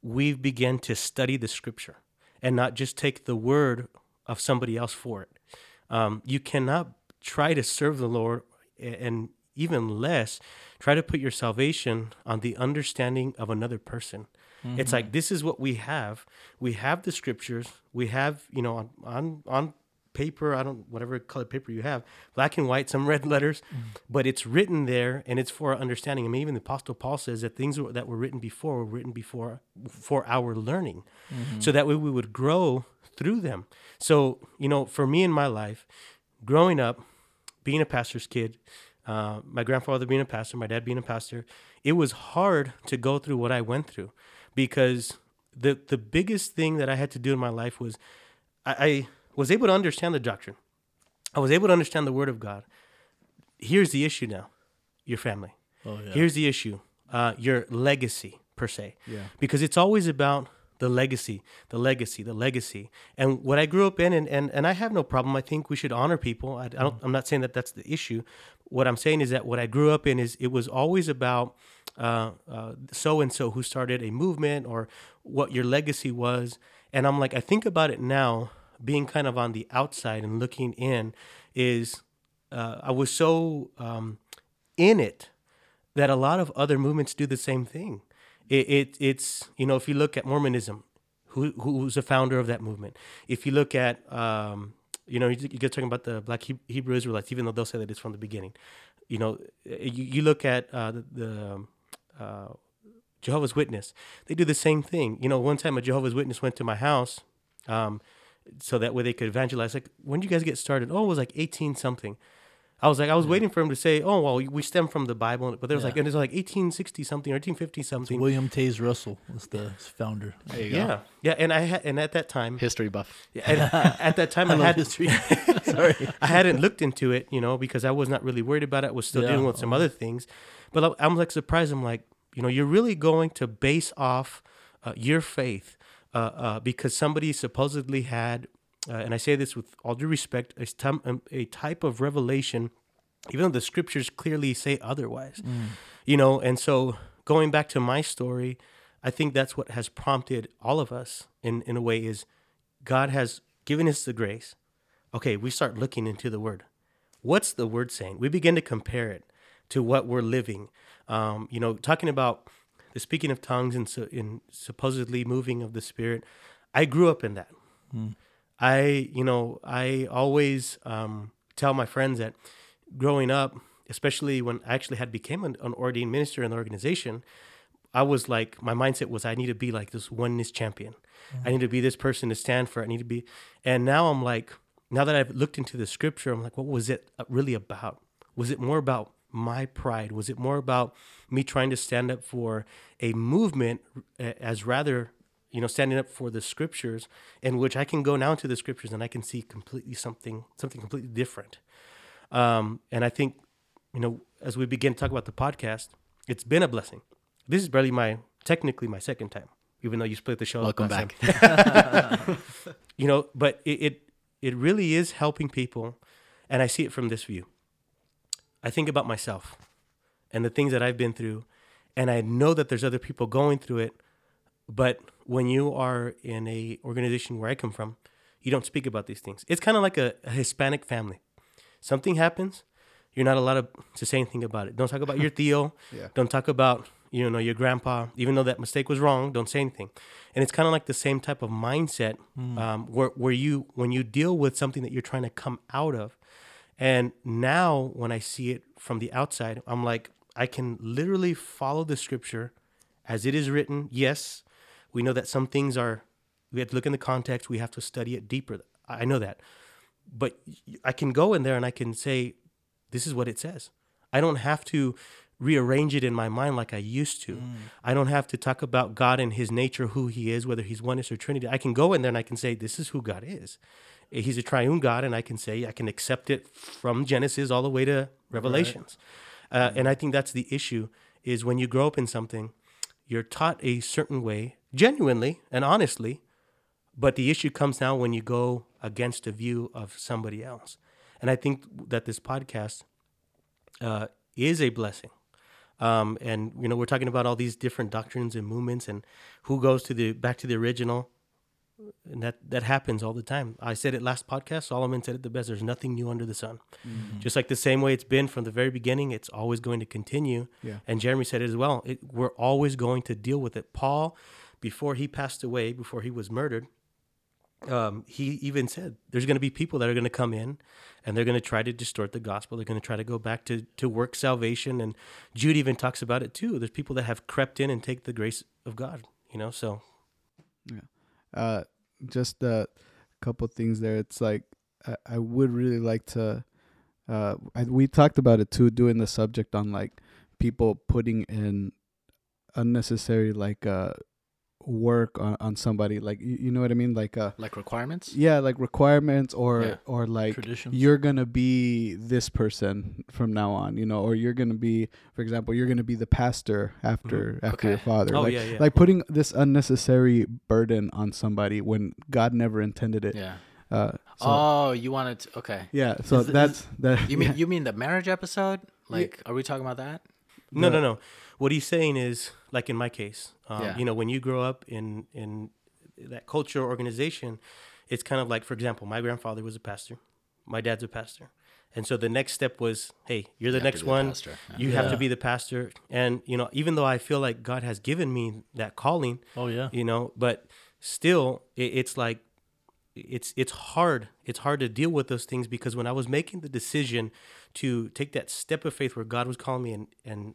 we begin to study the scripture and not just take the word of somebody else for it. You cannot try to serve the Lord, and even less try to put your salvation on the understanding of another person. Mm-hmm. It's like, this is what we have. We have the scriptures. We have, you know, on paper, whatever colored paper you have, black and white, some red letters, but it's written there and it's for our understanding. I mean, even the Apostle Paul says that things that were written before were written before for our learning. Mm-hmm. So that way we would grow through them. So, you know, for me in my life, growing up, being a pastor's kid, my grandfather being a pastor, my dad being a pastor, it was hard to go through what I went through, because the biggest thing that I had to do in my life was I was able to understand the doctrine. I was able to understand the Word of God. Here's the issue now, your family. Oh, yeah. Here's the issue, your legacy, per se. Yeah. Because it's always about the legacy. And what I grew up in, and I have no problem. I think we should honor people. I'm not saying that that's the issue. What I'm saying is that what I grew up in is it was always about so-and-so who started a movement or what your legacy was. And I'm like, I think about it now, being kind of on the outside and looking in, is I was so in it that a lot of other movements do the same thing. It's you know, if you look at Mormonism, who was the founder of that movement? If you look at you know, you're talking about the Black Hebrew Israelites, even though they'll say that it's from the beginning. You know, you look at the Jehovah's Witness; they do the same thing. You know, one time a Jehovah's Witness went to my house, so that way they could evangelize. Like, when did you guys get started? Oh, it was like 18 something. I was waiting for him to say, oh, well, we stem from the Bible. But there was and it's like 1860 something or 1850 something. So William Taze Russell was the founder. There you go. Yeah. And at that time, history buff. At that time, I had history. Sorry, I hadn't looked into it, you know, because I was not really worried about it. I was still dealing with some other things. But I'm like surprised. I'm like, you know, you're really going to base off your faith because somebody supposedly had. And I say this with all due respect, a type of revelation, even though the scriptures clearly say otherwise, you know. And so going back to my story, I think that's what has prompted all of us in a way, is God has given us the grace. Okay, we start looking into the Word. What's the Word saying? We begin to compare it to what we're living. You know, talking about the speaking of tongues and in supposedly moving of the Spirit, I grew up in that. I always tell my friends that growing up, especially when I actually had became an ordained minister in the organization, I was like, my mindset was, I need to be like this oneness champion. Mm-hmm. I need to be this person to stand for. I need to be. And now I'm like, now that I've looked into the scripture, I'm like, what was it really about? Was it more about my pride? Was it more about me trying to stand up for a movement as rather, you know, standing up for the scriptures, in which I can go now to the scriptures and I can see completely something completely different. And I think, you know, as we begin to talk about the podcast, it's been a blessing. This is barely technically my second time, even though you split the show. Welcome back. You know, but it really is helping people. And I see it from this view. I think about myself and the things that I've been through. And I know that there's other people going through it. But when you are in a organization where I come from, you don't speak about these things. It's kind of like a Hispanic family. Something happens, you're not allowed to say anything about it. Don't talk about your tío. Yeah. Don't talk about, you know, your grandpa. Even though that mistake was wrong, don't say anything. And it's kind of like the same type of mindset where you, when you deal with something that you're trying to come out of. And now when I see it from the outside, I'm like, I can literally follow the scripture as it is written. Yes. We know that some things we have to look in the context, we have to study it deeper. I know that. But I can go in there and I can say, this is what it says. I don't have to rearrange it in my mind like I used to. I don't have to talk about God and his nature, who he is, whether he's oneness or Trinity. I can go in there and I can say, this is who God is. He's a triune God, and I can accept it from Genesis all the way to Revelations. Right. And I think that's the issue, is when you grow up in something, you're taught a certain way, genuinely and honestly, but the issue comes now when you go against a view of somebody else. And I think that this podcast is a blessing. And, you know, we're talking about all these different doctrines and movements and who goes to the back to the original. And that happens all the time. I said it last podcast, Solomon said it the best, there's nothing new under the sun. Mm-hmm. Just like the same way it's been from the very beginning, it's always going to continue. Yeah. And Jeremy said it as well. We're always going to deal with it. Paul, before he passed away, before he was murdered, he even said there's going to be people that are going to come in and they're going to try to distort the gospel. They're going to try to go back to work salvation. And Jude even talks about it too. There's people that have crept in and take the grace of God, you know, so. Yeah. Just a couple things there. It's like, I would really like to, we talked about it too, doing the subject on like people putting in unnecessary, like, work on somebody, like, you know what I mean? Like requirements? Yeah. Like requirements or like traditions. You're going to be this person from now on, you know, or you're going to be, for example, you're going to be the pastor after your father, like putting this unnecessary burden on somebody when God never intended it. Yeah. You wanted to, okay. Yeah. So that's that. You mean the marriage episode? Like, are we talking about that? No. What he's saying is, like in my case, you know, when you grow up in that culture organization, it's kind of like, for example, my grandfather was a pastor. My dad's a pastor. And so the next step was, hey, you're the next one. You have to be the pastor. And, you know, even though I feel like God has given me that calling, you know, but still it's like, it's hard. It's hard to deal with those things, because when I was making the decision to take that step of faith where God was calling me, and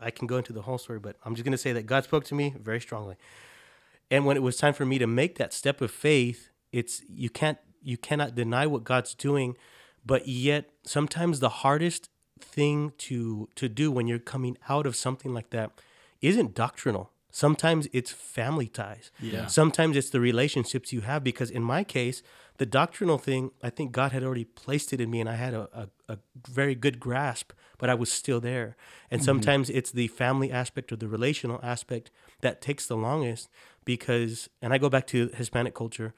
I can go into the whole story, but I'm just going to say that God spoke to me very strongly. And when it was time for me to make that step of faith, you cannot deny what God's doing, but yet sometimes the hardest thing to do when you're coming out of something like that isn't doctrinal. Sometimes it's family ties. Yeah. Sometimes it's the relationships you have, because in my case, the doctrinal thing, I think God had already placed it in me, and I had a very good grasp, but I was still there. And sometimes it's the family aspect or the relational aspect that takes the longest, because, and I go back to Hispanic culture,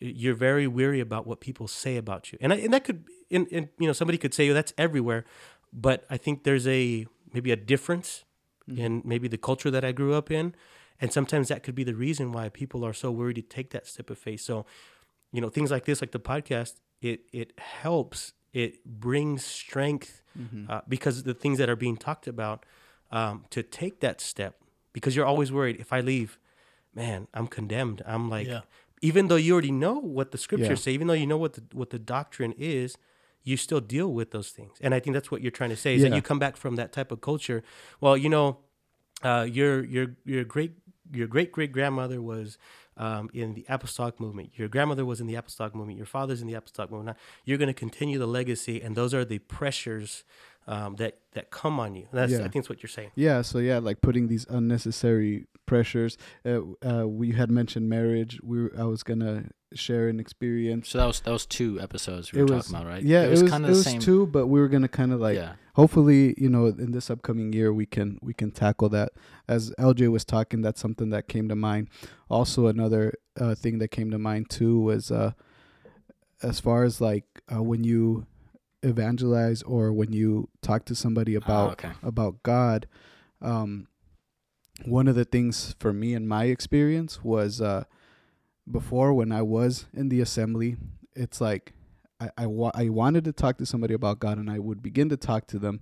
you're very weary about what people say about you. And that could, and you know, somebody could say, oh, that's everywhere, but I think there's maybe a difference in maybe the culture that I grew up in. And sometimes that could be the reason why people are so worried to take that step of faith. So, you know, things like this, like the podcast, it helps, it brings strength because of the things that are being talked about to take that step, because you're always worried, if I leave, man, I'm condemned. I'm like, even though you already know what the scriptures say, even though you know what the doctrine is, you still deal with those things. And I think that's what you're trying to say, is that you come back from that type of culture. Well, you know, your great grandmother was in the apostolic movement. Your grandmother was in the apostolic movement. Your father's in the apostolic movement. You're going to continue the legacy, and those are the pressures that come on you. I think that's what you're saying. Yeah. So like putting these unnecessary pressures. We had mentioned marriage. I was gonna share an experience. So that was two episodes we were talking about, right? Yeah. It was kind of the same. Two, but we were gonna kind of like. Yeah. Hopefully, you know, in this upcoming year, we can tackle that. As LJ was talking, that's something that came to mind. Also, another thing that came to mind too was as far as like when you evangelize or when you talk to somebody about God, one of the things for me in my experience was before, when I was in the assembly, it's like I wanted to talk to somebody about God, and I would begin to talk to them,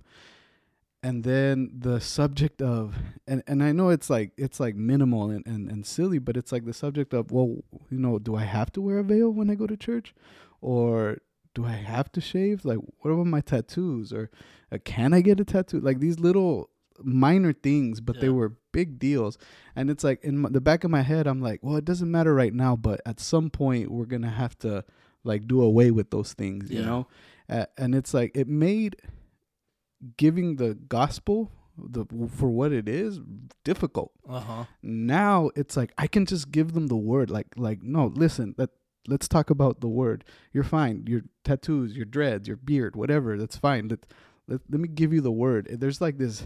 and then the subject of and I know it's like minimal and silly, but it's like the subject of, well, you know, do I have to wear a veil when I go to church, or do I have to shave? Like, what about my tattoos? Or can I get a tattoo? Like these little minor things, but they were big deals. And it's like in the back of my head, I'm like, well, it doesn't matter right now, but at some point we're going to have to like do away with those things, you know? And it's like, it made giving the gospel for what it is difficult. Now it's like, I can just give them the word. Like, no, listen, let's talk about the word. You're fine. Your tattoos, your dreads, your beard, whatever. That's fine. Let let me give you the word. There's like this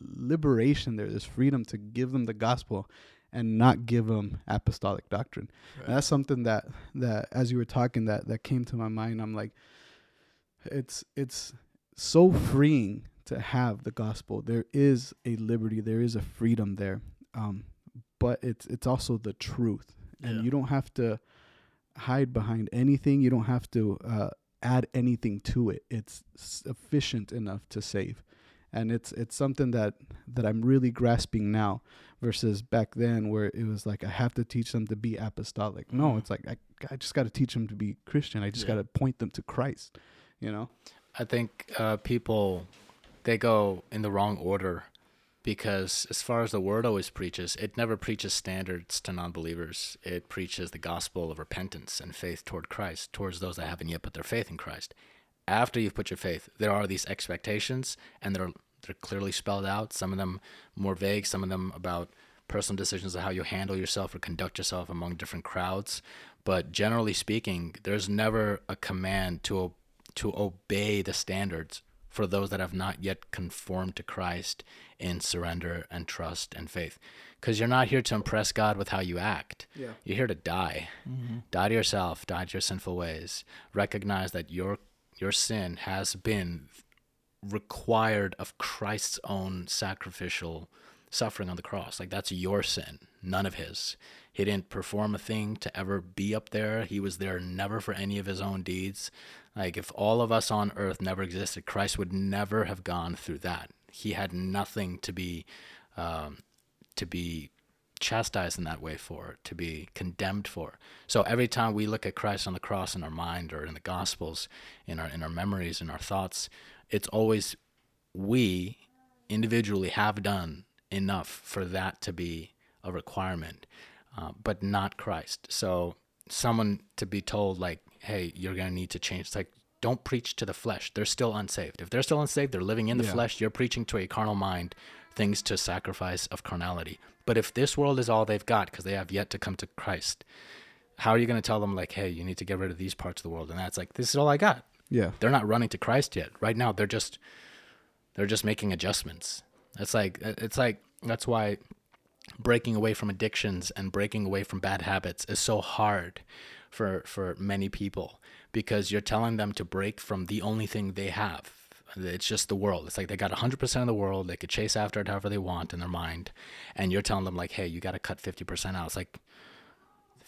liberation there, this freedom to give them the gospel and not give them apostolic doctrine. Right. And that's something that as you were talking, that came to my mind. I'm like, it's so freeing to have the gospel. There is a liberty, there is a freedom there, but it's also the truth. And yeah. You don't have to hide behind anything. You don't have to add anything to it. It's sufficient enough to save. And it's something that I'm really grasping now versus back then where it was like, I have to teach them to be apostolic. No, it's like, I just got to teach them to be Christian. I just got to point them to Christ, you know? I think people, they go in the wrong order because as far as the word always preaches, it never preaches standards to non-believers. It preaches the gospel of repentance and faith toward Christ, towards those that haven't yet put their faith in Christ. After you've put your faith, there are these expectations, and they're clearly spelled out, some of them more vague, some of them about personal decisions of how you handle yourself or conduct yourself among different crowds. But generally speaking, there's never a command to obey the standards for those that have not yet conformed to Christ in surrender and trust and faith. Because you're not here to impress God with how you act. Yeah. You're here to die. Mm-hmm. Die to yourself, die to your sinful ways. Recognize that your sin has been required of Christ's own sacrificial suffering on the cross. Like, that's your sin, none of his. He didn't perform a thing to ever be up there. He was there never for any of his own deeds. Like, if all of us on earth never existed, Christ would never have gone through that. He had nothing to be chastised in that way for, to be condemned for. So every time we look at Christ on the cross in our mind or in the Gospels, in our memories, in our thoughts, it's always we individually have done enough for that to be a requirement, but not Christ. So someone to be told, like, hey, you're going to need to change. It's like, don't preach to the flesh. They're still unsaved. If they're still unsaved, they're living in the flesh. You're preaching to a carnal mind, things to sacrifice of carnality. But if this world is all they've got because they have yet to come to Christ, how are you going to tell them, like, hey, you need to get rid of these parts of the world? And that's like, this is all I got. Yeah. They're not running to Christ yet. Right now, they're just making adjustments. It's like that's why breaking away from addictions and breaking away from bad habits is so hard for many people, because you're telling them to break from the only thing they have. It's just the world. It's like they got 100% of the world. They could chase after it however they want in their mind. And you're telling them, like, hey, you got to cut 50% out. It's like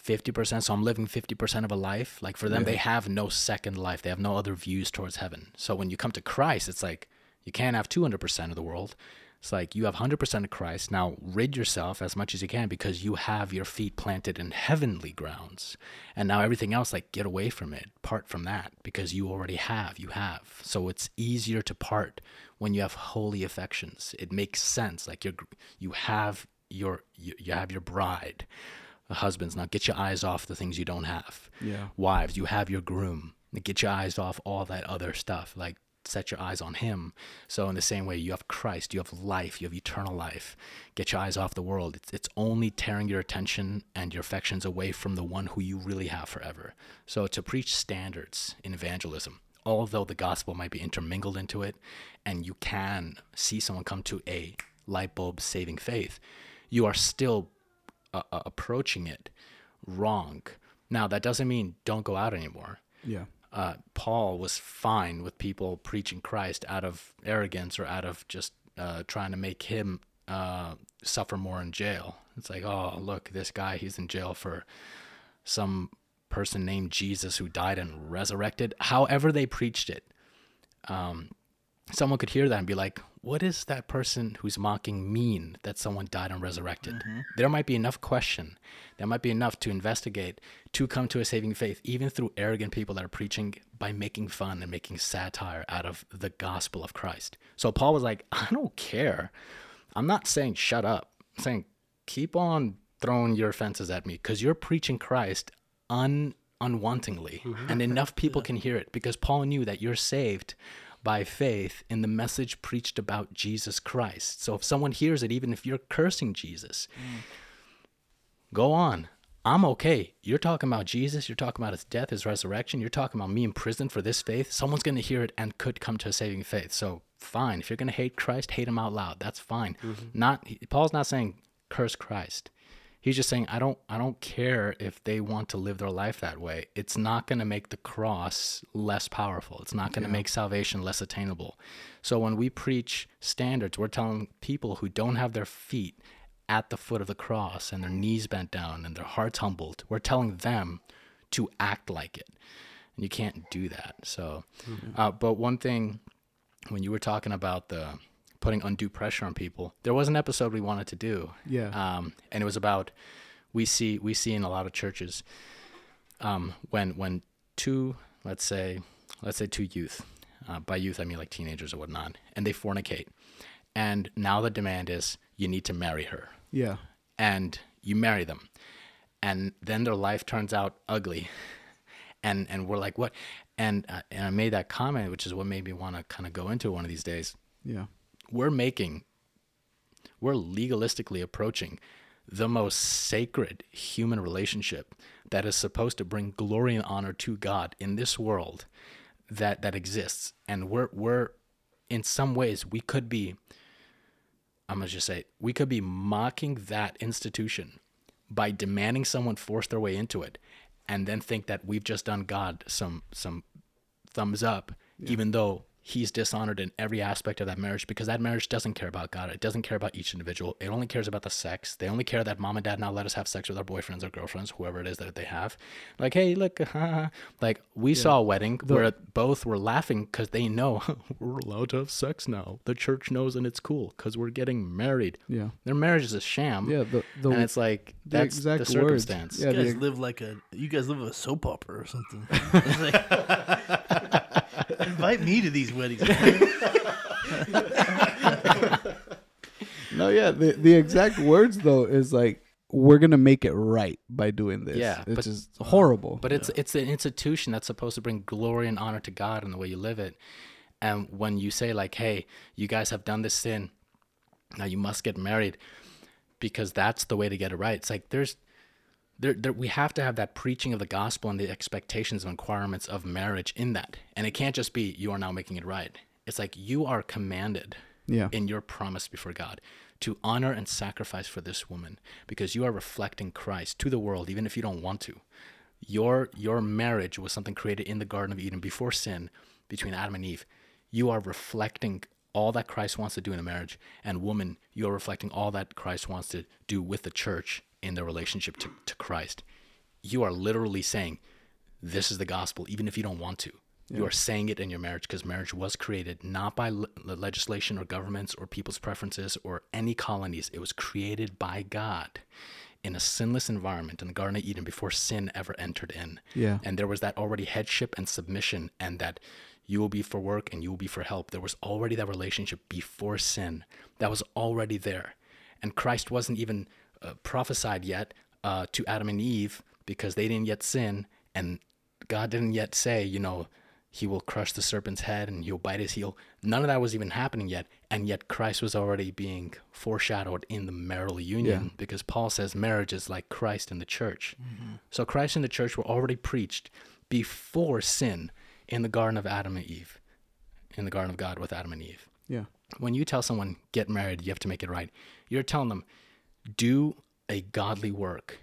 50%. So I'm living 50% of a life. Like, for them, they have no second life. They have no other views towards heaven. So when you come to Christ, it's like you can't have 200% of the world. It's like you have 100% of Christ. Now rid yourself as much as you can, because you have your feet planted in heavenly grounds. And now everything else, like, get away from it, part from that, because you already have, So it's easier to part when you have holy affections. It makes sense. Like, you have your bride. Husbands, now get your eyes off the things you don't have. Yeah. Wives, you have your groom. Get your eyes off all that other stuff. Like, set your eyes on him. So in the same way, you have Christ, you have life, you have eternal life. Get your eyes off the world. It's only tearing your attention and your affections away from the one who you really have forever. So to preach standards in evangelism, although the gospel might be intermingled into it, and you can see someone come to a light bulb saving faith, you are still approaching it wrong. Now, that doesn't mean don't go out anymore. Yeah. Paul was fine with people preaching Christ out of arrogance or out of just trying to make him suffer more in jail. It's like, oh, look, this guy, he's in jail for some person named Jesus who died and resurrected. However they preached it, someone could hear that and be like, what is that person who's mocking mean that someone died and resurrected? Mm-hmm. There might be enough question. There might be enough to investigate, to come to a saving faith, even through arrogant people that are preaching by making fun and making satire out of the gospel of Christ. So Paul was like, I don't care. I'm not saying shut up. I'm saying keep on throwing your offenses at me, because you're preaching Christ unwantingly. Mm-hmm. And enough people can hear it, because Paul knew that you're saved by faith in the message preached about Jesus Christ. So if someone hears it, even if you're cursing Jesus, go on. I'm okay. You're talking about Jesus. You're talking about his death, his resurrection. You're talking about me in prison for this faith. Someone's going to hear it and could come to a saving faith. So fine. If you're going to hate Christ, hate him out loud. That's fine. Mm-hmm. Paul's not saying curse Christ. He's just saying, I don't care if they want to live their life that way. It's not going to make the cross less powerful. It's not going to make salvation less attainable. So when we preach standards, we're telling people who don't have their feet at the foot of the cross and their knees bent down and their hearts humbled, we're telling them to act like it. And you can't do that. So, but one thing, when you were talking about the putting undue pressure on people, there was an episode we wanted to do. Yeah. And it was about, we see in a lot of churches, when two, let's say two youth, by youth, I mean like teenagers or whatnot, and they fornicate. And now the demand is you need to marry her. Yeah. And you marry them. And then their life turns out ugly. And we're like, what? And I made that comment, which is what made me want to kind of go into one of these days. Yeah. We're legalistically approaching the most sacred human relationship that is supposed to bring glory and honor to God in this world that exists. And we're in some ways we could be, I'm going to just say, we could be mocking that institution by demanding someone force their way into it and then think that we've just done God some thumbs up, even though he's dishonored in every aspect of that marriage, because that marriage doesn't care about God. It doesn't care about each individual. It only cares about the sex. They only care that mom and dad now let us have sex with our boyfriends or girlfriends, whoever it is that they have. Like, hey, look, like we saw a wedding where both were laughing because they know we're allowed to have sex now. The church knows and it's cool because we're getting married. Yeah, their marriage is a sham. Yeah, and it's like that's the circumstance. Yeah, you guys live like a soap opera or something. Invite me to these weddings. No, yeah, the exact words though is like, we're gonna make it right by doing this. Yeah, it's just horrible. But it's an institution that's supposed to bring glory and honor to God in the way you live it. And when you say like, hey, you guys have done this sin, now you must get married because that's the way to get it right. It's like There, we have to have that preaching of the gospel and the expectations and requirements of marriage in that. And it can't just be, you are now making it right. It's like you are commanded in your promise before God to honor and sacrifice for this woman because you are reflecting Christ to the world, even if you don't want to. Your marriage was something created in the Garden of Eden before sin between Adam and Eve. You are reflecting all that Christ wants to do in a marriage. And woman, you are reflecting all that Christ wants to do with the church in their relationship to Christ. You are literally saying, this is the gospel, even if you don't want to. Yeah. You are saying it in your marriage because marriage was created not by legislation or governments or people's preferences or any colonies. It was created by God in a sinless environment in the Garden of Eden before sin ever entered in. Yeah. And there was that already headship and submission and that you will be for work and you will be for help. There was already that relationship before sin. That was already there. And Christ wasn't even prophesied yet to Adam and Eve because they didn't yet sin, and God didn't yet say, you know, he will crush the serpent's head and he'll bite his heel. None of that was even happening yet, and yet Christ was already being foreshadowed in the marital union because Paul says marriage is like Christ and the church. Mm-hmm. So Christ and the church were already preached before sin in the Garden of Adam and Eve, in the Garden of God with Adam and Eve. Yeah. When you tell someone, get married, you have to make it right, you're telling them, do a godly work,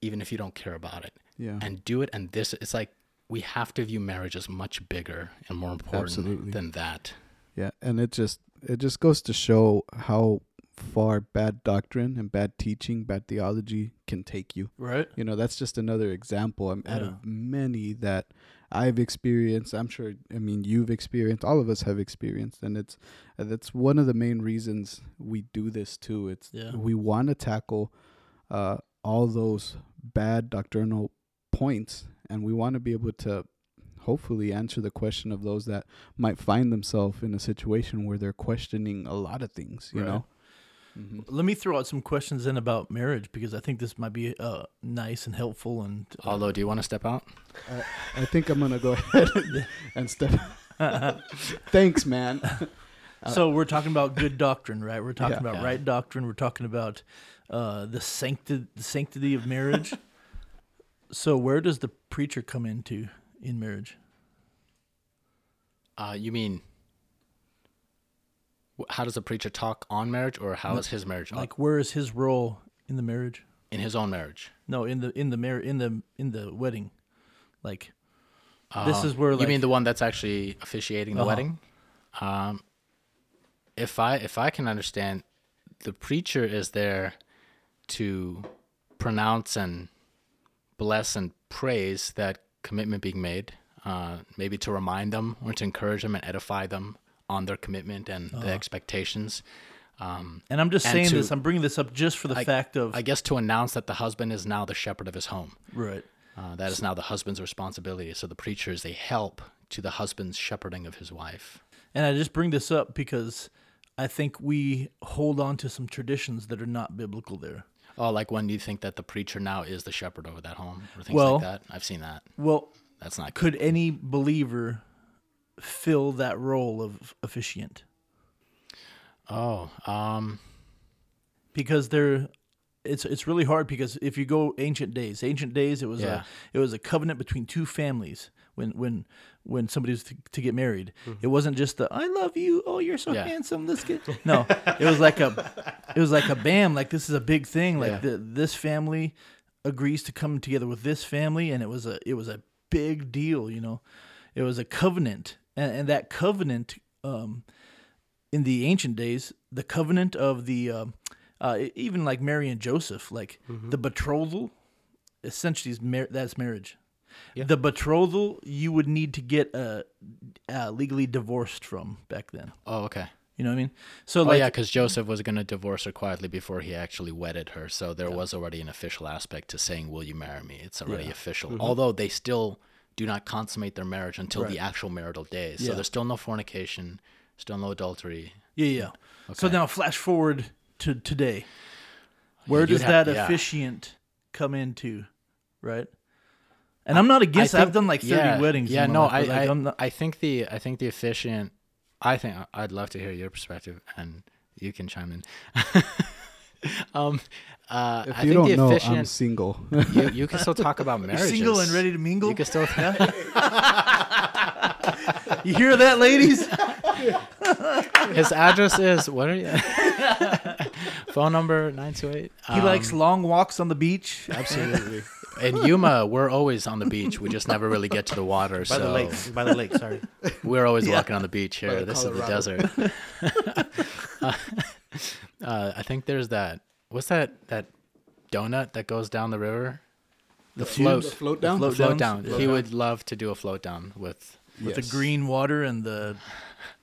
even if you don't care about it. Yeah. And do it. And this, it's like we have to view marriage as much bigger and more important than that. Yeah. And it just goes to show how far bad doctrine and bad teaching, bad theology can take you. Right. You know, that's just another example out of many that I've experienced. I'm sure, I mean, you've experienced, all of us have experienced. And that's one of the main reasons we do this too. It's we want to tackle all those bad doctrinal points, and we want to be able to hopefully answer the question of those that might find themselves in a situation where they're questioning a lot of things, you know? Mm-hmm. Let me throw out some questions in about marriage because I think this might be nice and helpful. And Aldo, do you want to step out? I think I'm gonna go ahead and step. Thanks, man. So we're talking about good doctrine, right? We're talking about right doctrine. We're talking about the sanctity of marriage. So where does the preacher come into in marriage? You mean, how does the preacher talk on marriage, or how is his marriage? Like, where is his role in the marriage? In his own marriage? No, in the wedding. Like, this is where, like, you mean the one that's actually officiating the wedding? If I can understand, the preacher is there to pronounce and bless and praise that commitment being made, maybe to remind them or to encourage them and edify them on their commitment and the expectations. And I'm just saying this, I'm bringing this up just for the fact of... I guess to announce that the husband is now the shepherd of his home. Right. That is now the husband's responsibility. So the preacher is a help to the husband's shepherding of his wife. And I just bring this up because I think we hold on to some traditions that are not biblical there. Oh, like when you think that the preacher now is the shepherd over that home or things like that? I've seen that. Well, that's not good. Could any believer fill that role of officiant? Oh, because they're... It's really hard, because if you go ancient days, it was a covenant between two families when somebody was to get married. Mm-hmm. It wasn't just the I love you, oh you're so handsome, let's get no. It was like a bam, like this is a big thing. Like this family agrees to come together with this family, and it was a big deal, you know. It was a covenant, and that covenant in the ancient days, the covenant of the even like Mary and Joseph, like the betrothal, essentially that's marriage. Yeah. The betrothal you would need to get legally divorced from back then. Oh, okay. You know what I mean? So, because Joseph was going to divorce her quietly before he actually wedded her, so there was already an official aspect to saying, will you marry me? It's already official. Mm-hmm. Although they still do not consummate their marriage until the actual marital day. So there's still no fornication, still no adultery. Yeah. Okay. So now flash forward... to today, where does that officiant come into, right? And I'm not against. I've done like 30 weddings. Yeah, no, life, I think the officiant. I think I'd love to hear your perspective, and you can chime in. If I you think don't the know, officiant, I'm single. you can still talk about marriages. You're single and ready to mingle. You can still. You hear that, ladies? His address is, what are you? Phone number 928. He likes long walks on the beach. Absolutely. In Yuma, we're always on the beach. We just never really get to the water. By the lake, sorry. We're always walking on the beach here. This is the desert. I think there's that. What's that donut that goes down the river? The float down. He would love to do a float down with the green water and the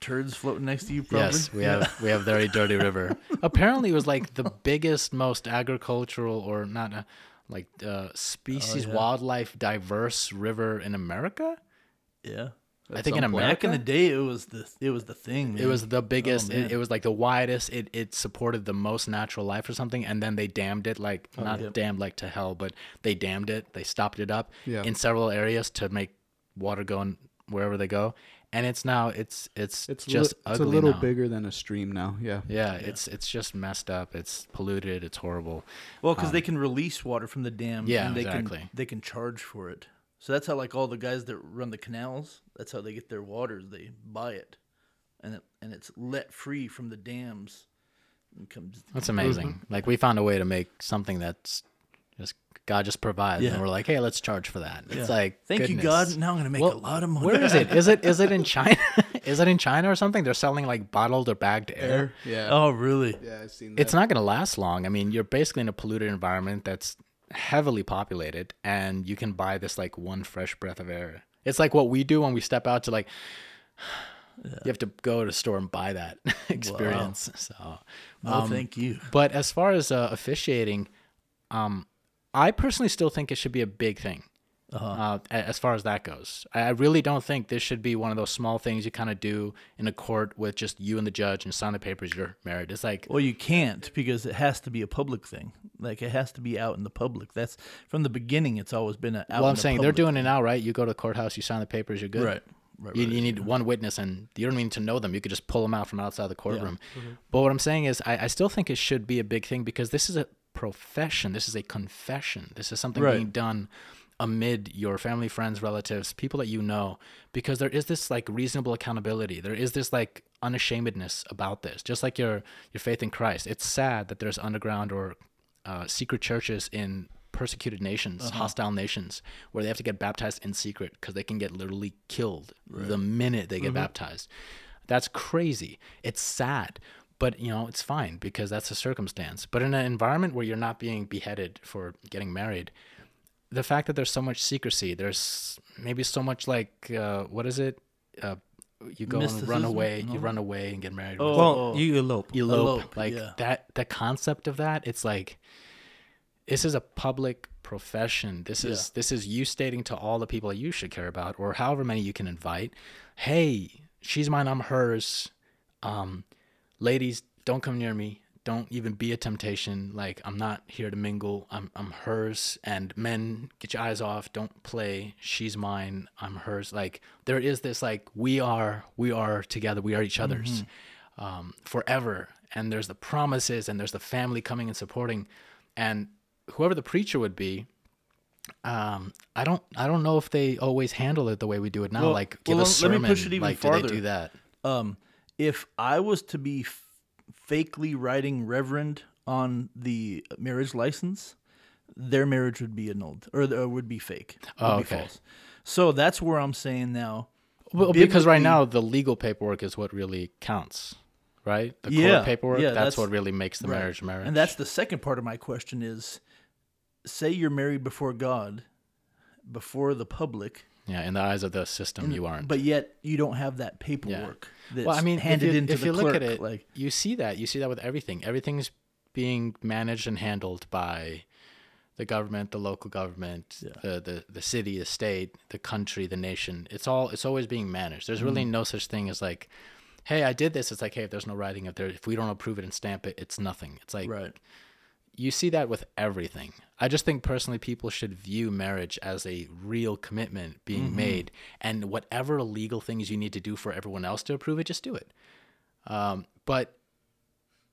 turds floating next to you, probably. Yes, we have very dirty river. Apparently, it was like the biggest, most agricultural or not species wildlife diverse river in America. Yeah, I think in America back in the day it was the thing. Man. It was the biggest. It was like the widest. It supported the most natural life or something. And then they dammed it, like dammed like to hell, but they dammed it. They stopped it up in several areas to make water go in wherever they go. And it's now it's just ugly. It's a little bigger than a stream now. Yeah. It's just messed up. It's polluted. It's horrible. Well, because they can release water from the dam. Yeah, and they can charge for it. So that's how like all the guys that run the canals. That's how they get their water. They buy it, and it's let free from the dams. And comes. That's amazing. Mm-hmm. Like we found a way to make something that's just. God just provides, and we're like, hey, let's charge for that. It's like, thank goodness. You, God. Now I'm going to make a lot of money. Where is it? Is it in China? Is it in China or something? They're selling like bottled or bagged air. Yeah. Oh, really? Yeah, I've seen that. It's not going to last long. I mean, you're basically in a polluted environment that's heavily populated, and you can buy this like one fresh breath of air. It's like what we do when we step out to like... You have to go to a store and buy that experience. Wow. So, thank you. But as far as officiating... I personally still think it should be a big thing as far as that goes. I really don't think this should be one of those small things you kind of do in a court with just you and the judge and sign the papers, you're married. It's like... Well, you can't because it has to be a public thing. Like, it has to be out in the public. That's... From the beginning, it's always been out in the public. Well, I'm saying they're doing it now, right? You go to the courthouse, you sign the papers, you're good. Right. You need one witness, and you don't need to know them. You could just pull them out from outside the courtroom. Yeah. Mm-hmm. But what I'm saying is I still think it should be a big thing, because this is a profession. This is a confession. This is something being done amid your family, friends, relatives, people that you know, because there is this like reasonable accountability. There is this like unashamedness about this, just like your faith in Christ. It's sad that there's underground or secret churches in persecuted nations, hostile nations, where they have to get baptized in secret because they can get literally killed the minute they get baptized. That's crazy. It's sad, but you know, it's fine because that's the circumstance. But in an environment where you're not being beheaded for getting married, the fact that there's so much secrecy, there's maybe so much like, what is it? You go mysticism, and run away, you run away and get married. You elope. Like that, the concept of that, it's like, this is a public profession. This is, this is you stating to all the people you should care about, or however many you can invite, hey, she's mine, I'm hers. Ladies, don't come near me. Don't even be a temptation. Like, I'm not here to mingle. I'm hers. And men, get your eyes off. Don't play. She's mine. I'm hers. Like, there is this, like, we are together. We are each other's forever. And there's the promises, and there's the family coming and supporting. And whoever the preacher would be, I don't know if they always handle it the way we do it now. Give a sermon. Let me push it even farther. Do they do that? If I was to be fakely writing reverend on the marriage license, their marriage would be annulled, or would be fake. Be false. So that's where I'm saying now. Well, because right now the legal paperwork is what really counts, right? The court paperwork, that's what really makes the marriage. And that's the second part of my question is, say you're married before God, before the public. Yeah, in the eyes of the system, you aren't. But yet, you don't have that paperwork that's handed into the clerk. If you look at it, like, you see that. You see that with everything. Everything's being managed and handled by the government, the local government, the city, the state, the country, the nation. It's always being managed. There's really no such thing as like, hey, I did this. It's like, hey, if there's no writing up there, if we don't approve it and stamp it, it's nothing. It's like... Right. You see that with everything. I just think personally people should view marriage as a real commitment being made, and whatever legal things you need to do for everyone else to approve it, just do it. But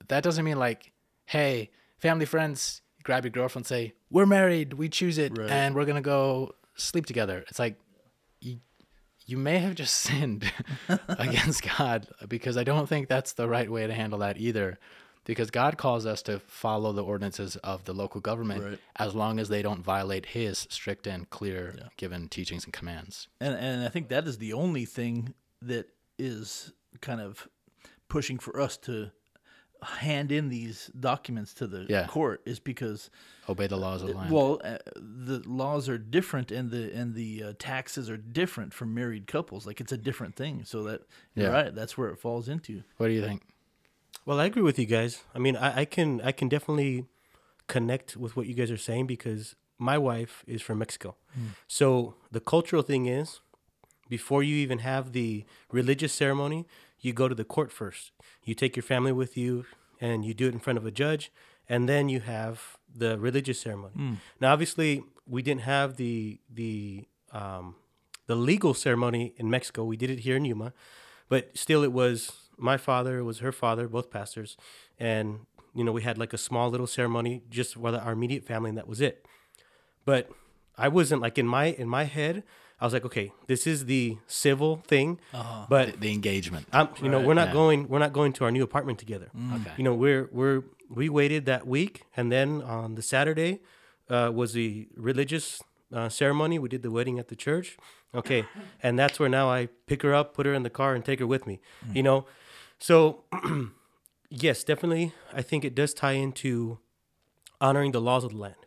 that doesn't mean like, hey, family, friends, grab your girlfriend and say, we're married, we choose it, and we're going to go sleep together. It's like, you may have just sinned against God, because I don't think that's the right way to handle that either. Because God calls us to follow the ordinances of the local government as long as they don't violate his strict and clear given teachings and commands. And I think that is the only thing that is kind of pushing for us to hand in these documents to the court, is because... Obey the laws of the land. Well, the laws are different, and the taxes are different for married couples. Like, it's a different thing. So that, you're right, that's where it falls into. What do you think? Well, I agree with you guys. I mean, I can definitely connect with what you guys are saying, because my wife is from Mexico. So the cultural thing is, before you even have the religious ceremony, you go to the court first. You take your family with you, and you do it in front of a judge, and then you have the religious ceremony. Now, obviously, we didn't have the legal ceremony in Mexico. We did it here in Yuma, but still it was... My father was her father, both pastors, and you know, we had like a small little ceremony just for our immediate family, and that was it. But I wasn't like in my head, I was like, okay, this is the civil thing, but the engagement. We're not going to our new apartment together. Okay. You know, we waited that week, and then on the Saturday was the religious ceremony. We did the wedding at the church, and that's where now I pick her up, put her in the car, and take her with me. You know. So, yes, definitely, I think it does tie into honoring the laws of the land,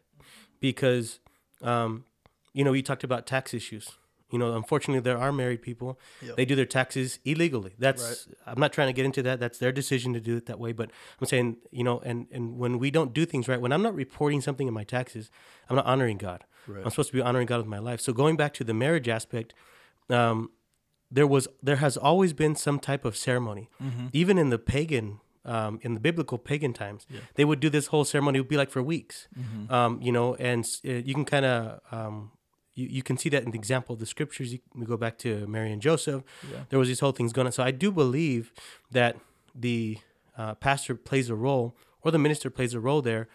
because, you know, you talked about tax issues. You know, unfortunately, there are married people. Yep. They do their taxes illegally. That's right. I'm not trying to get into that. That's their decision to do it that way. But I'm saying, you know, and when we don't do things right, when I'm not reporting something in my taxes, I'm not honoring God. Right. I'm supposed to be honoring God with my life. So going back to the marriage aspect, there has always been some type of ceremony, even in the pagan, in the biblical pagan times. Yeah. They would do this whole ceremony. It would be like for weeks, you know, and you can kind of you can see that in the example of the scriptures. We go back to Mary and Joseph. Yeah. There was these whole things going on. So I do believe that the pastor plays a role, or the minister plays a role there,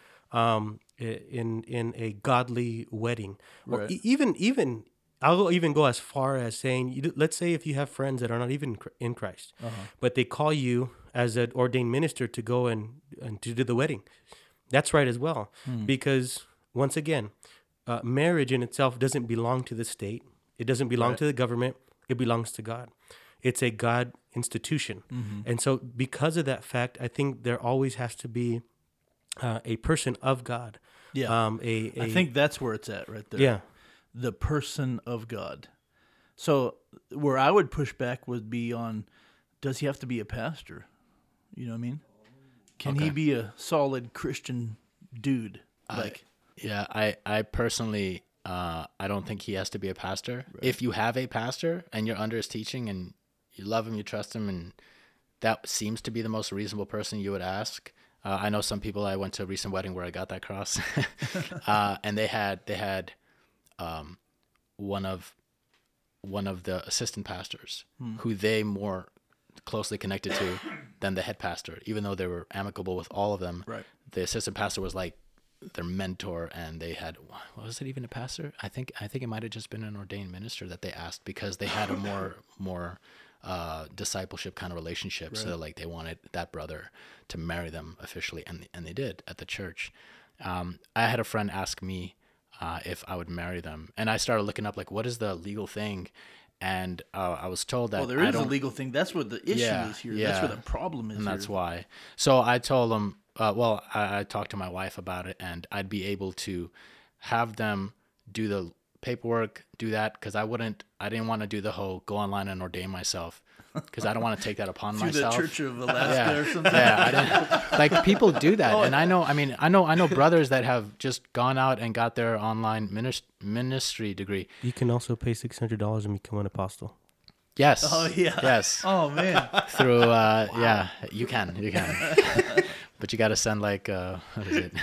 in a godly wedding. Right. Or even I'll even go as far as saying, let's say if you have friends that are not even in Christ, but they call you as an ordained minister to go and to do the wedding. That's right as well, because once again, marriage in itself doesn't belong to the state. It doesn't belong to the government. It belongs to God. It's a God institution. Mm-hmm. And so because of that fact, I think there always has to be a person of God. Yeah. I think that's where it's at right there. Yeah. The person of God. So where I would push back would be on, does he have to be a pastor? You know what I mean? Can he be a solid Christian dude? I personally, I don't think he has to be a pastor. Right. If you have a pastor and you're under his teaching and you love him, you trust him, and that seems to be the most reasonable person you would ask. I know some people. I went to a recent wedding where I got that cross, and they had one of the assistant pastors who they more closely connected to than the head pastor, even though they were amicable with all of them. Right. The assistant pastor was like their mentor, and they had, was it even a pastor? I think it might have just been an ordained minister that they asked, because they had a more discipleship kind of relationship. Right. So like they wanted that brother to marry them officially, and they did at the church. I had a friend ask me if I would marry them, and I started looking up like what is the legal thing, and I was told that there is a legal thing. That's what the issue is here. Yeah. That's where the problem is, and that's why. So I told them. I talked to my wife about it, and I'd be able to have them do the paperwork, do that, because I didn't want to do the whole go online and ordain myself, because I don't want to take that upon myself. To the Church of Alaska or something. Yeah, I didn't, like people do that, and I know brothers that have just gone out and got their online ministry degree. You can also pay $600 and become an apostle. Yes. Oh yeah. Yes. Oh man. Through yeah, you can. But you got to send like, what is it?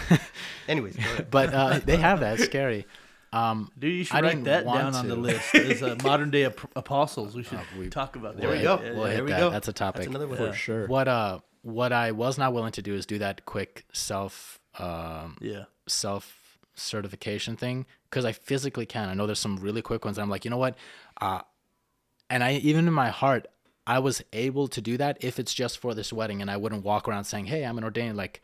Anyways. But they have that. It's scary. Dude, you should write that down on the list. As modern day apostles, we should talk about that. There we go. We'll hit that. That's a topic. That's another one. For sure. What I was not willing to do is do that quick self-certification thing, because I physically can. I know there's some really quick ones. I'm like, you know what? And even in my heart, I was able to do that if it's just for this wedding, and I wouldn't walk around saying, hey, I'm an ordained, like,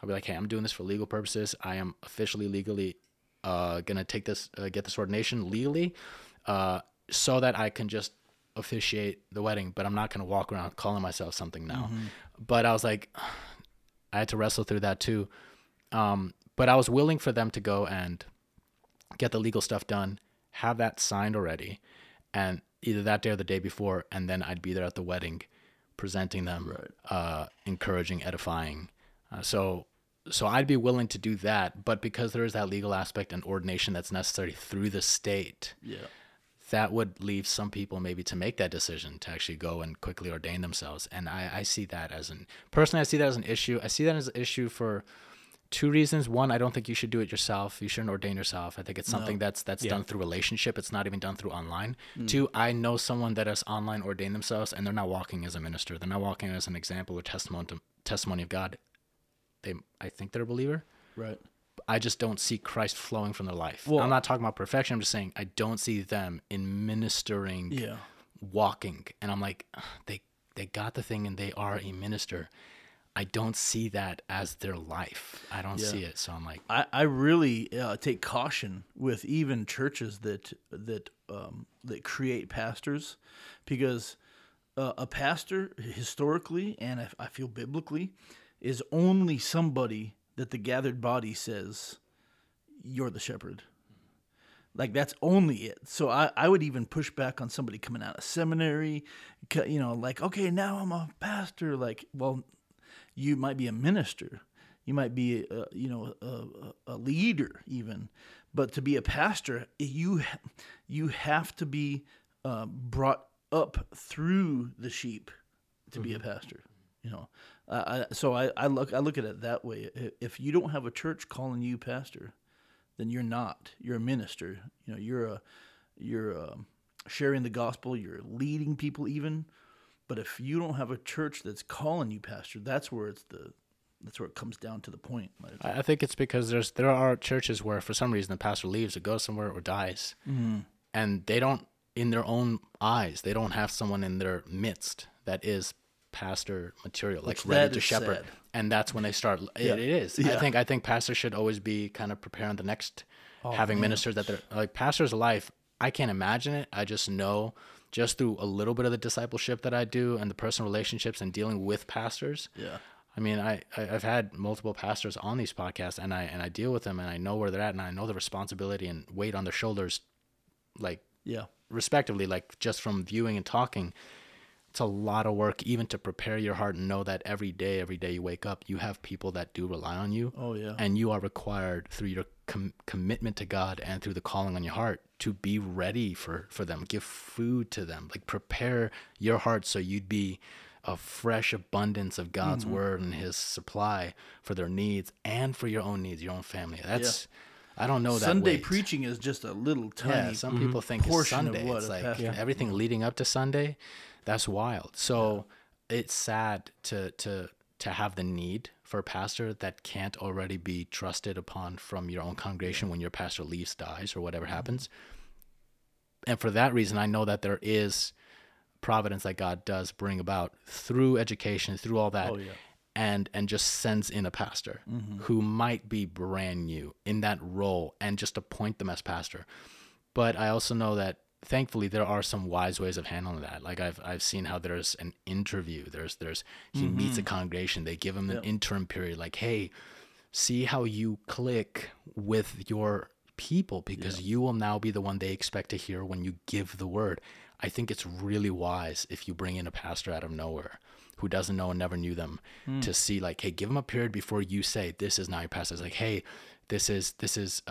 I'll be like, hey, I'm doing this for legal purposes. I am officially, legally going to take this, get this ordination legally so that I can just officiate the wedding, but I'm not going to walk around calling myself something now. Mm-hmm. But I was like, I had to wrestle through that too. But I was willing for them to go and get the legal stuff done, have that signed already, and either that day or the day before, and then I'd be there at the wedding, presenting them, encouraging, edifying. So I'd be willing to do that, but because there is that legal aspect and ordination that's necessary through the state, that would leave some people maybe to make that decision to actually go and quickly ordain themselves. And I see that as an issue. I see that as an issue for two reasons. One, I don't think you should do it yourself. You shouldn't ordain yourself. I think it's something that's done through relationship. It's not even done through online. Two, I know someone that has online ordained themselves, and they're not walking as a minister. They're not walking as an example or testimony of God. I think they're a believer. Right. I just don't see Christ flowing from their life. Well, I'm not talking about perfection. I'm just saying I don't see them in ministering, walking. And I'm like, they got the thing and they are a minister. I don't see that as their life. I don't see it. So I'm like, I really take caution with even churches that create pastors, because a pastor historically, and I feel biblically, is only somebody that the gathered body says, you're the shepherd. Like, that's only it. So I would even push back on somebody coming out of seminary, like, okay, now I'm a pastor. Like, well, you might be a minister, you might be, a leader even, but to be a pastor, you have to be brought up through the sheep to be a pastor. So I look at it that way. If you don't have a church calling you pastor, then you're not. You're a minister. You know, you're sharing the gospel. You're leading people even. But if you don't have a church that's calling you, pastor, that's where it comes down to the point. I think it's because there are churches where for some reason the pastor leaves or goes somewhere or dies, mm-hmm. and they don't, in their own eyes, they don't have someone in their midst that is pastor material, like ready to shepherd. Sad. And that's when they start. Yeah. It is. Yeah. I think pastors should always be kind of preparing the next, ministers that they're like pastor's life. I can't imagine it. I just know. Just through a little bit of the discipleship that I do and the personal relationships and dealing with pastors. Yeah. I mean, I've had multiple pastors on these podcasts and I deal with them and I know where they're at and I know the responsibility and weight on their shoulders, like respectively, like just from viewing and talking. It's a lot of work even to prepare your heart and know that every day you wake up, you have people that do rely on you. Oh, yeah. And you are required through your commitment to God and through the calling on your heart to be ready for them, give food to them, like prepare your heart so you'd be a fresh abundance of God's mm-hmm. word and his supply for their needs and for your own needs, your own family. That's... Yeah. I don't know that Sunday weight. Preaching is just a little tiny portion. Yeah, some people think it's Sunday. It's like everything leading up to Sunday, that's wild. So it's sad to have the need for a pastor that can't already be trusted upon from your own congregation when your pastor leaves, dies, or whatever happens. And for that reason, I know that there is providence that God does bring about through education, through all that. Oh, yeah. And just sends in a pastor mm-hmm. who might be brand new in that role and just appoint them as pastor. But I also know that thankfully there are some wise ways of handling that. Like I've seen how there's an interview. There's he mm-hmm. meets a congregation. They give him an interim period. Like, hey, see how you click with your people because you will now be the one they expect to hear when you give the word. I think it's really wise if you bring in a pastor out of nowhere who doesn't know and never knew them to see like, hey, give them a period before you say, this is now your pastor. It's like, hey, this is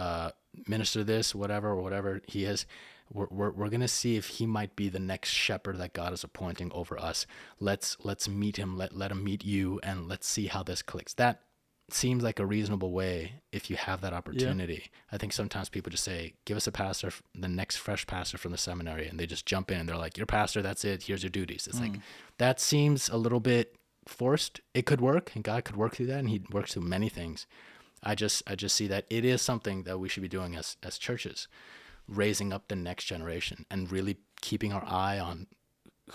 minister this, whatever he is. We're going to see if he might be the next shepherd that God is appointing over us. Let's meet him. Let him meet you. And let's see how this clicks. That seems like a reasonable way if you have that opportunity. Yeah. I think sometimes people just say, give us a pastor, the next fresh pastor from the seminary, and they just jump in and they're like, you're pastor, that's it, here's your duties. It's like, that seems a little bit forced. It could work, and God could work through that, and he works through many things. I just see that it is something that we should be doing as churches, raising up the next generation and really keeping our eye on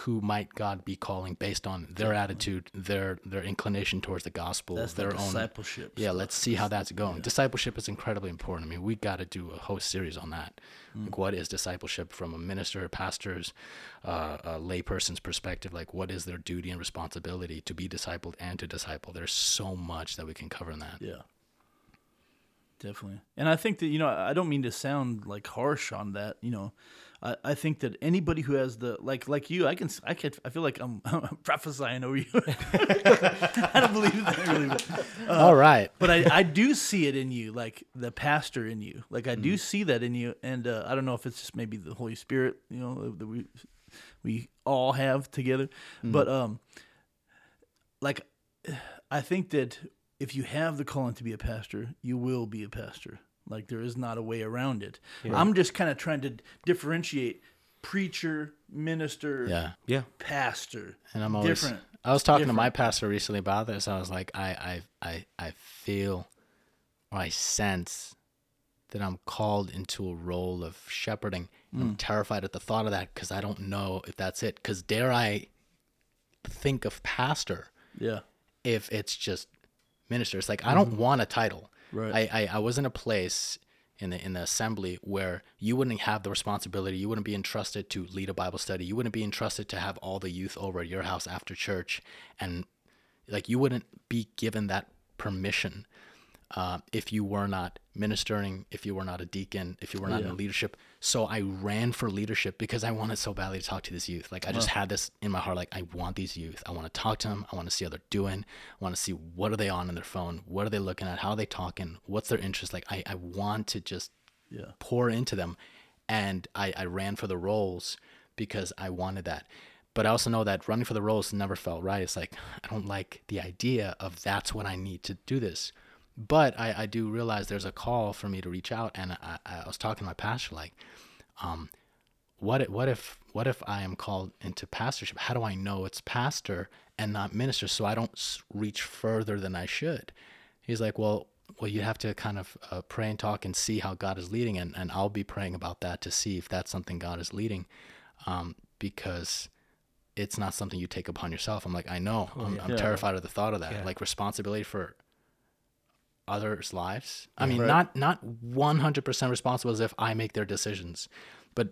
who might God be calling based on their attitude, their inclination towards the gospel, that's their own discipleship. Yeah, let's see how that's going. Yeah. Discipleship is incredibly important. I mean, we got to do a whole series on that. Like, what is discipleship from a minister, pastor's, a layperson's perspective? Like, what is their duty and responsibility to be discipled and to disciple? There's so much that we can cover in that. Yeah, definitely. And I think that, you know, I don't mean to sound like harsh on that, you know. I think that anybody who has the like you, I feel like I'm prophesying over you. I don't believe that really. All right, but I do see it in you, like the pastor in you. Like I do see that in you, and I don't know if it's just maybe the Holy Spirit, you know, that we all have together. Mm-hmm. But like I think that if you have the calling to be a pastor, you will be a pastor. Like, there is not a way around it. Yeah. I'm just kind of trying to differentiate preacher, minister, pastor. And I'm always different. I was talking to my pastor recently about this. I was like, I feel or I sense that I'm called into a role of shepherding. I'm terrified at the thought of that because I don't know if that's it. Because dare I think of pastor if it's just minister. It's like, I don't want a title. Right. I was in a place in the assembly where you wouldn't have the responsibility. You wouldn't be entrusted to lead a Bible study. You wouldn't be entrusted to have all the youth over at your house after church. And like, you wouldn't be given that permission if you were not ministering, if you were not a deacon, if you were not in leadership. So I ran for leadership because I wanted so badly to talk to these youth. Like, I just had this in my heart, like, I want these youth. I want to talk to them. I want to see how they're doing. I want to see what are they on their phone? What are they looking at? How are they talking? What's their interest? Like, I want to just pour into them. And I ran for the roles because I wanted that. But I also know that running for the roles never felt right. It's like, I don't like the idea of that's what I need to do this. But I do realize there's a call for me to reach out, and I was talking to my pastor, like, what if I am called into pastorship? How do I know it's pastor and not minister, so I don't reach further than I should? He's like, well, you have to kind of pray and talk and see how God is leading, and I'll be praying about that to see if that's something God is leading, because it's not something you take upon yourself. I'm like, I know, I'm terrified of the thought of that, like responsibility for others' lives. I mean, not 100% responsible as if I make their decisions, but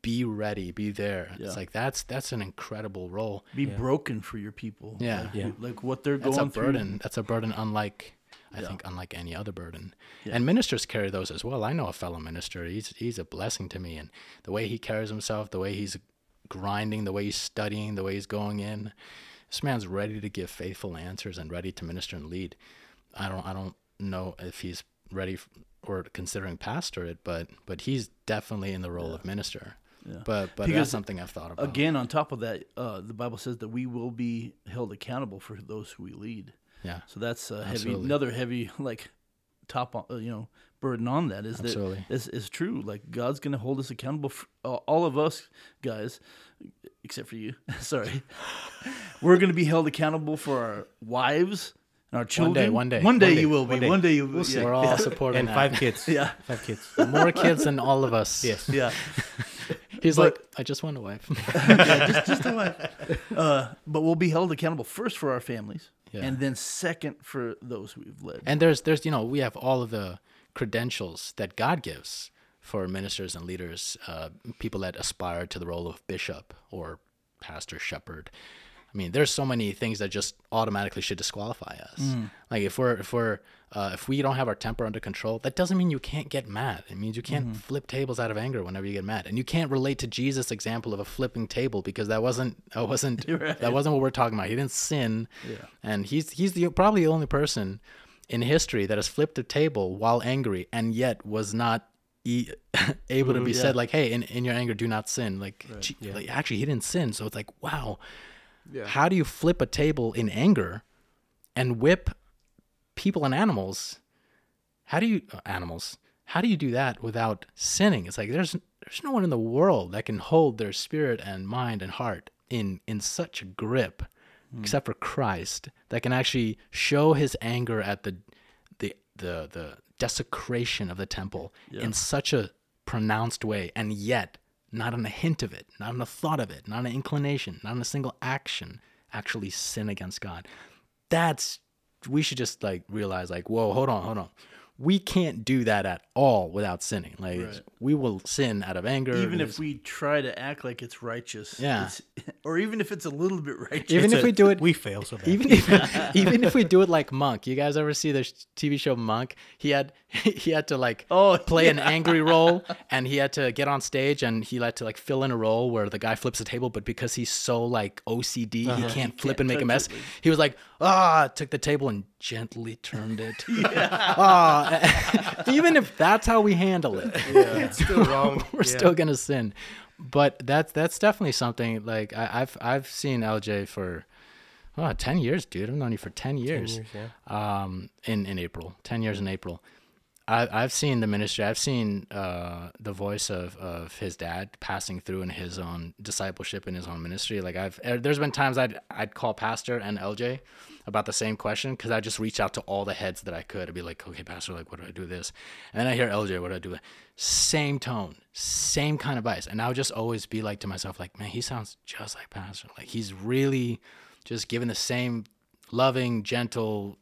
be ready, be there. Yeah. It's like, that's an incredible role. Be broken for your people. Yeah. Like what they're going through. That's a burden unlike, I think, any other burden. Yeah. And ministers carry those as well. I know a fellow minister, he's a blessing to me. And the way he carries himself, the way he's grinding, the way he's studying, the way he's going in, this man's ready to give faithful answers and ready to minister and lead. I don't know if he's ready or considering pastorate, but he's definitely in the role of minister. Yeah. But because that's something I've thought about. Again, on top of that, the Bible says that we will be held accountable for those who we lead. Yeah. So that's another heavy top burden on that is Absolutely. That is true. Like God's going to hold us accountable for all of us guys, except for you. Sorry, we're going to be held accountable for our wives. Our children. One day you will be. One day you will be. We're all supporting that. And 5 kids. Yeah. 5 kids. More kids than all of us. Yes. Yeah. He's like, I just want a wife. just a wife. But we'll be held accountable first for our families, and then second for those we've led. And there's we have all of the credentials that God gives for ministers and leaders, people that aspire to the role of bishop or pastor, shepherd. I mean, there's so many things that just automatically should disqualify us. Mm. Like if we don't have our temper under control, that doesn't mean you can't get mad. It means you can't flip tables out of anger whenever you get mad, and you can't relate to Jesus' example of a flipping table because that wasn't right. That wasn't what we're talking about. He didn't sin, and he's probably the only person in history that has flipped a table while angry and yet was not able to be said like, hey, in your anger, do not sin. Like, actually, he didn't sin, so it's like, wow. Yeah. How do you flip a table in anger and whip people and animals? How do you do that without sinning? It's like there's no one in the world that can hold their spirit and mind and heart in such a grip except for Christ, that can actually show his anger at the desecration of the temple in such a pronounced way, and yet not on a hint of it, not on a thought of it, not on an inclination, not on a single action, actually sin against God. We should just realize whoa, hold on. We can't do that at all without sinning. We will sin out of anger. Even if we try to act like it's righteous. Yeah. Or even if it's a little bit righteous. Even if we do it. We fail so bad. Even if we do it like Monk. You guys ever see the TV show Monk? He had to play an angry role, and he had to get on stage, and he had to fill in a role where the guy flips the table, but because he's so OCD, he can't flip and make a mess. He was took the table and gently turned it. Even if that's how we handle it, it's still wrong. We're still gonna sin. But that's definitely something. Like I've seen LJ for 10 years, dude. I've known you for 10 years. 10 years, yeah. In April, 10 years in April. I've seen the ministry. I've seen the voice of his dad passing through in his own discipleship, in his own ministry. There's been times I'd call Pastor and LJ about the same question, because I just reached out to all the heads that I could. I'd be like, okay, Pastor, what do I do this? And then I hear LJ, what do I do? Same tone, same kind of advice. And I would just always be to myself, man, he sounds just like Pastor. He's really just giving the same loving, gentle,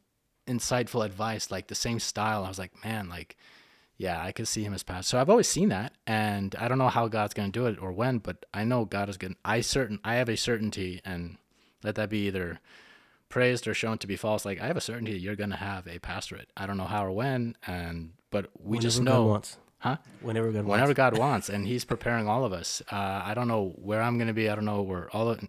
insightful advice, the same style. I was like, man, I could see him as pastor. So I've always seen that, and I don't know how God's going to do it or when, but I know God is going to. I have a certainty, and let that be either praised or shown to be false. I have a certainty that you're going to have a pastorate. I don't know how or when, but we whenever just know. God wants. Huh? Whenever God wants, and He's preparing all of us. I don't know where I'm going to be. I don't know where all of.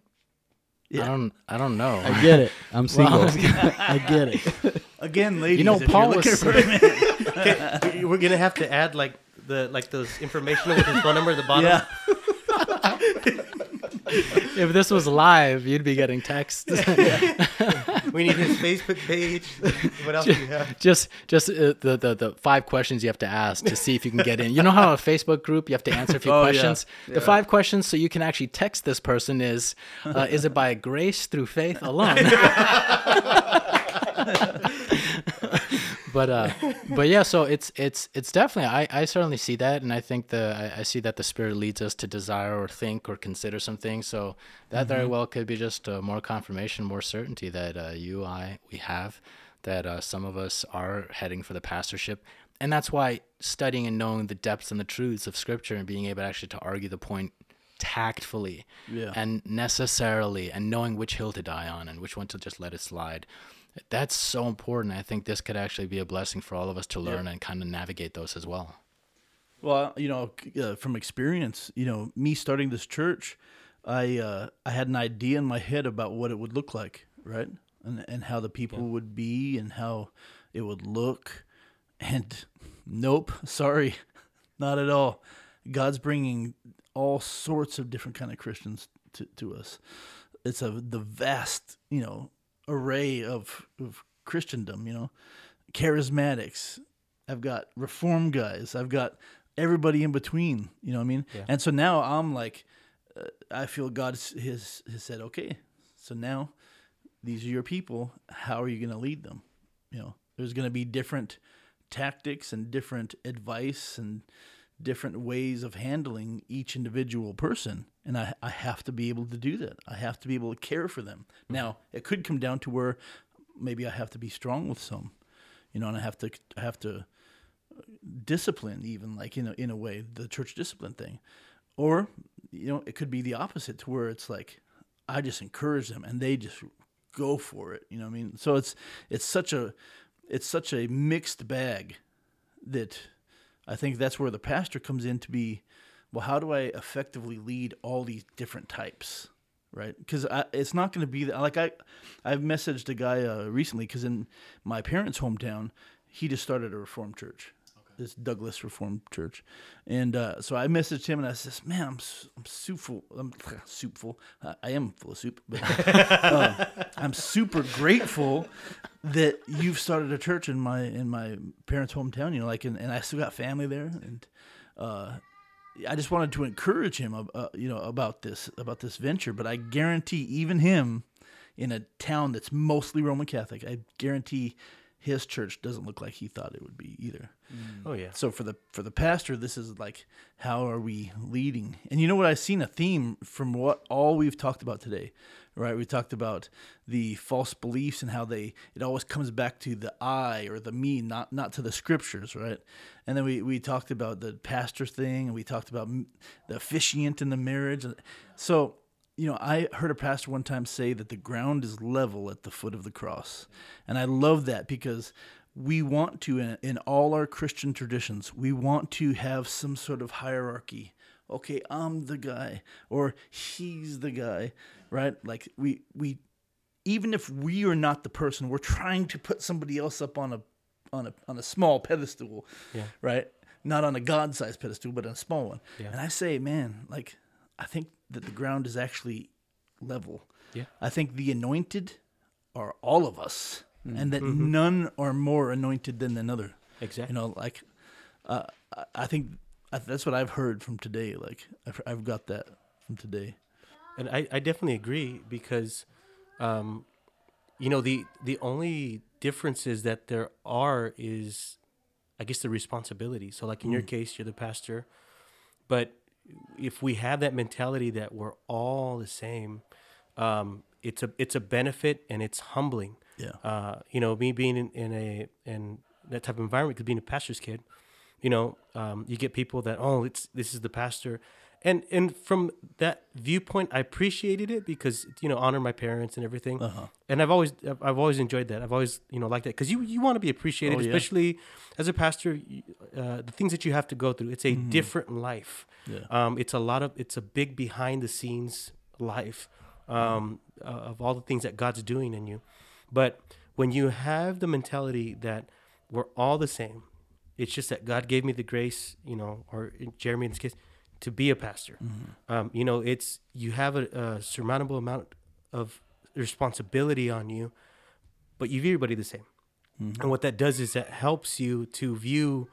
Yeah. I don't know. I get it. I'm single. I get it. Again, ladies, Paul was okay, we're gonna have to add those informational with his phone number at the bottom. Yeah. If this was live, you'd be getting texts. We need his Facebook page. What else do you have? Just the 5 questions you have to ask to see if you can get in. You know how on a Facebook group you have to answer a few questions? Yeah. The 5 questions so you can actually text this person is it by grace through faith alone? But yeah, so it's definitely, I certainly see that, and I think I see that the Spirit leads us to desire or think or consider some things. So that very well could be just more confirmation, more certainty that we have, that some of us are heading for the pastorship. And that's why studying and knowing the depths and the truths of Scripture and being able actually to argue the point tactfully and necessarily, and knowing which hill to die on and which one to just let it slide. That's so important. I think this could actually be a blessing for all of us to learn and kind of navigate those as well. Well, from experience, me starting this church, I had an idea in my head about what it would look like, right? And how the people would be and how it would look. And nope, sorry, not at all. God's bringing all sorts of different kind of Christians to us. It's the vast, array of Christendom, charismatics. I've got reform guys. I've got everybody in between, you know what I mean? Yeah. And so now I'm like, I feel God has said, okay, so now these are your people. How are you going to lead them? There's going to be different tactics and different advice and different ways of handling each individual person. And I have to be able to do that. I have to be able to care for them. Now, it could come down to where maybe I have to be strong with some, and I have to discipline, even like in a way, the church discipline thing. Or, it could be the opposite, to where it's like, I just encourage them and they just go for it. You know what I mean? So it's such a mixed bag that I think that's where the pastor comes in to be, well, how do I effectively lead all these different types, right? Because it's not going to be that. Like I've messaged a guy recently, because in my parents' hometown, he just started a Reformed church, this Douglas Reformed Church, and so I messaged him and I says, "Man, I'm soupful. I am full of soup. But, I'm super grateful that you've started a church in my parents' hometown. And I still got family there, and." I just wanted to encourage him, about this venture. But I guarantee, even him, in a town that's mostly Roman Catholic, I guarantee his church doesn't look like he thought it would be either. Oh yeah. So for the pastor, this is like, how are we leading? And you know what? I've seen a theme from what all we've talked about today, right? We talked about the false beliefs and how it always comes back to the I or the me, not to the Scriptures, right? And then we talked about the pastor thing, and we talked about the officiant in the marriage. So, I heard a pastor one time say that the ground is level at the foot of the cross. And I love that, because we want to, in all our Christian traditions, we want to have some sort of hierarchy. Okay, I'm the guy, or he's the guy, right? Like we even if we are not the person, we're trying to put somebody else up on a small pedestal, right? Not on a God-sized pedestal, but on a small one. Yeah. And I say, man, like, I think that the ground is actually level. Yeah. I think the anointed are all of us, and that none are more anointed than another. Exactly. I think that's what I've heard from today. Like, I've got that from today. And I definitely agree, because, the only differences that there are is, I guess, the responsibility. So, like in your case, you're the pastor, but if we have that mentality that we're all the same, it's a benefit, and it's humbling. Yeah. Me being in that type of environment, because being a pastor's kid, you get people that, this is the pastor. And from that viewpoint, I appreciated it, because, honor my parents and everything. Uh-huh. And I've always enjoyed that. I've always, liked that, because you want to be appreciated, especially as a pastor, the things that you have to go through. It's a different life. Yeah. It's a big behind the scenes life, of all the things that God's doing in you. But when you have the mentality that we're all the same, it's just that God gave me the grace, or Jeremy in this case, to be a pastor. Mm-hmm. You have a surmountable amount of responsibility on you, but you view everybody the same. Mm-hmm. And what that does is that helps you to view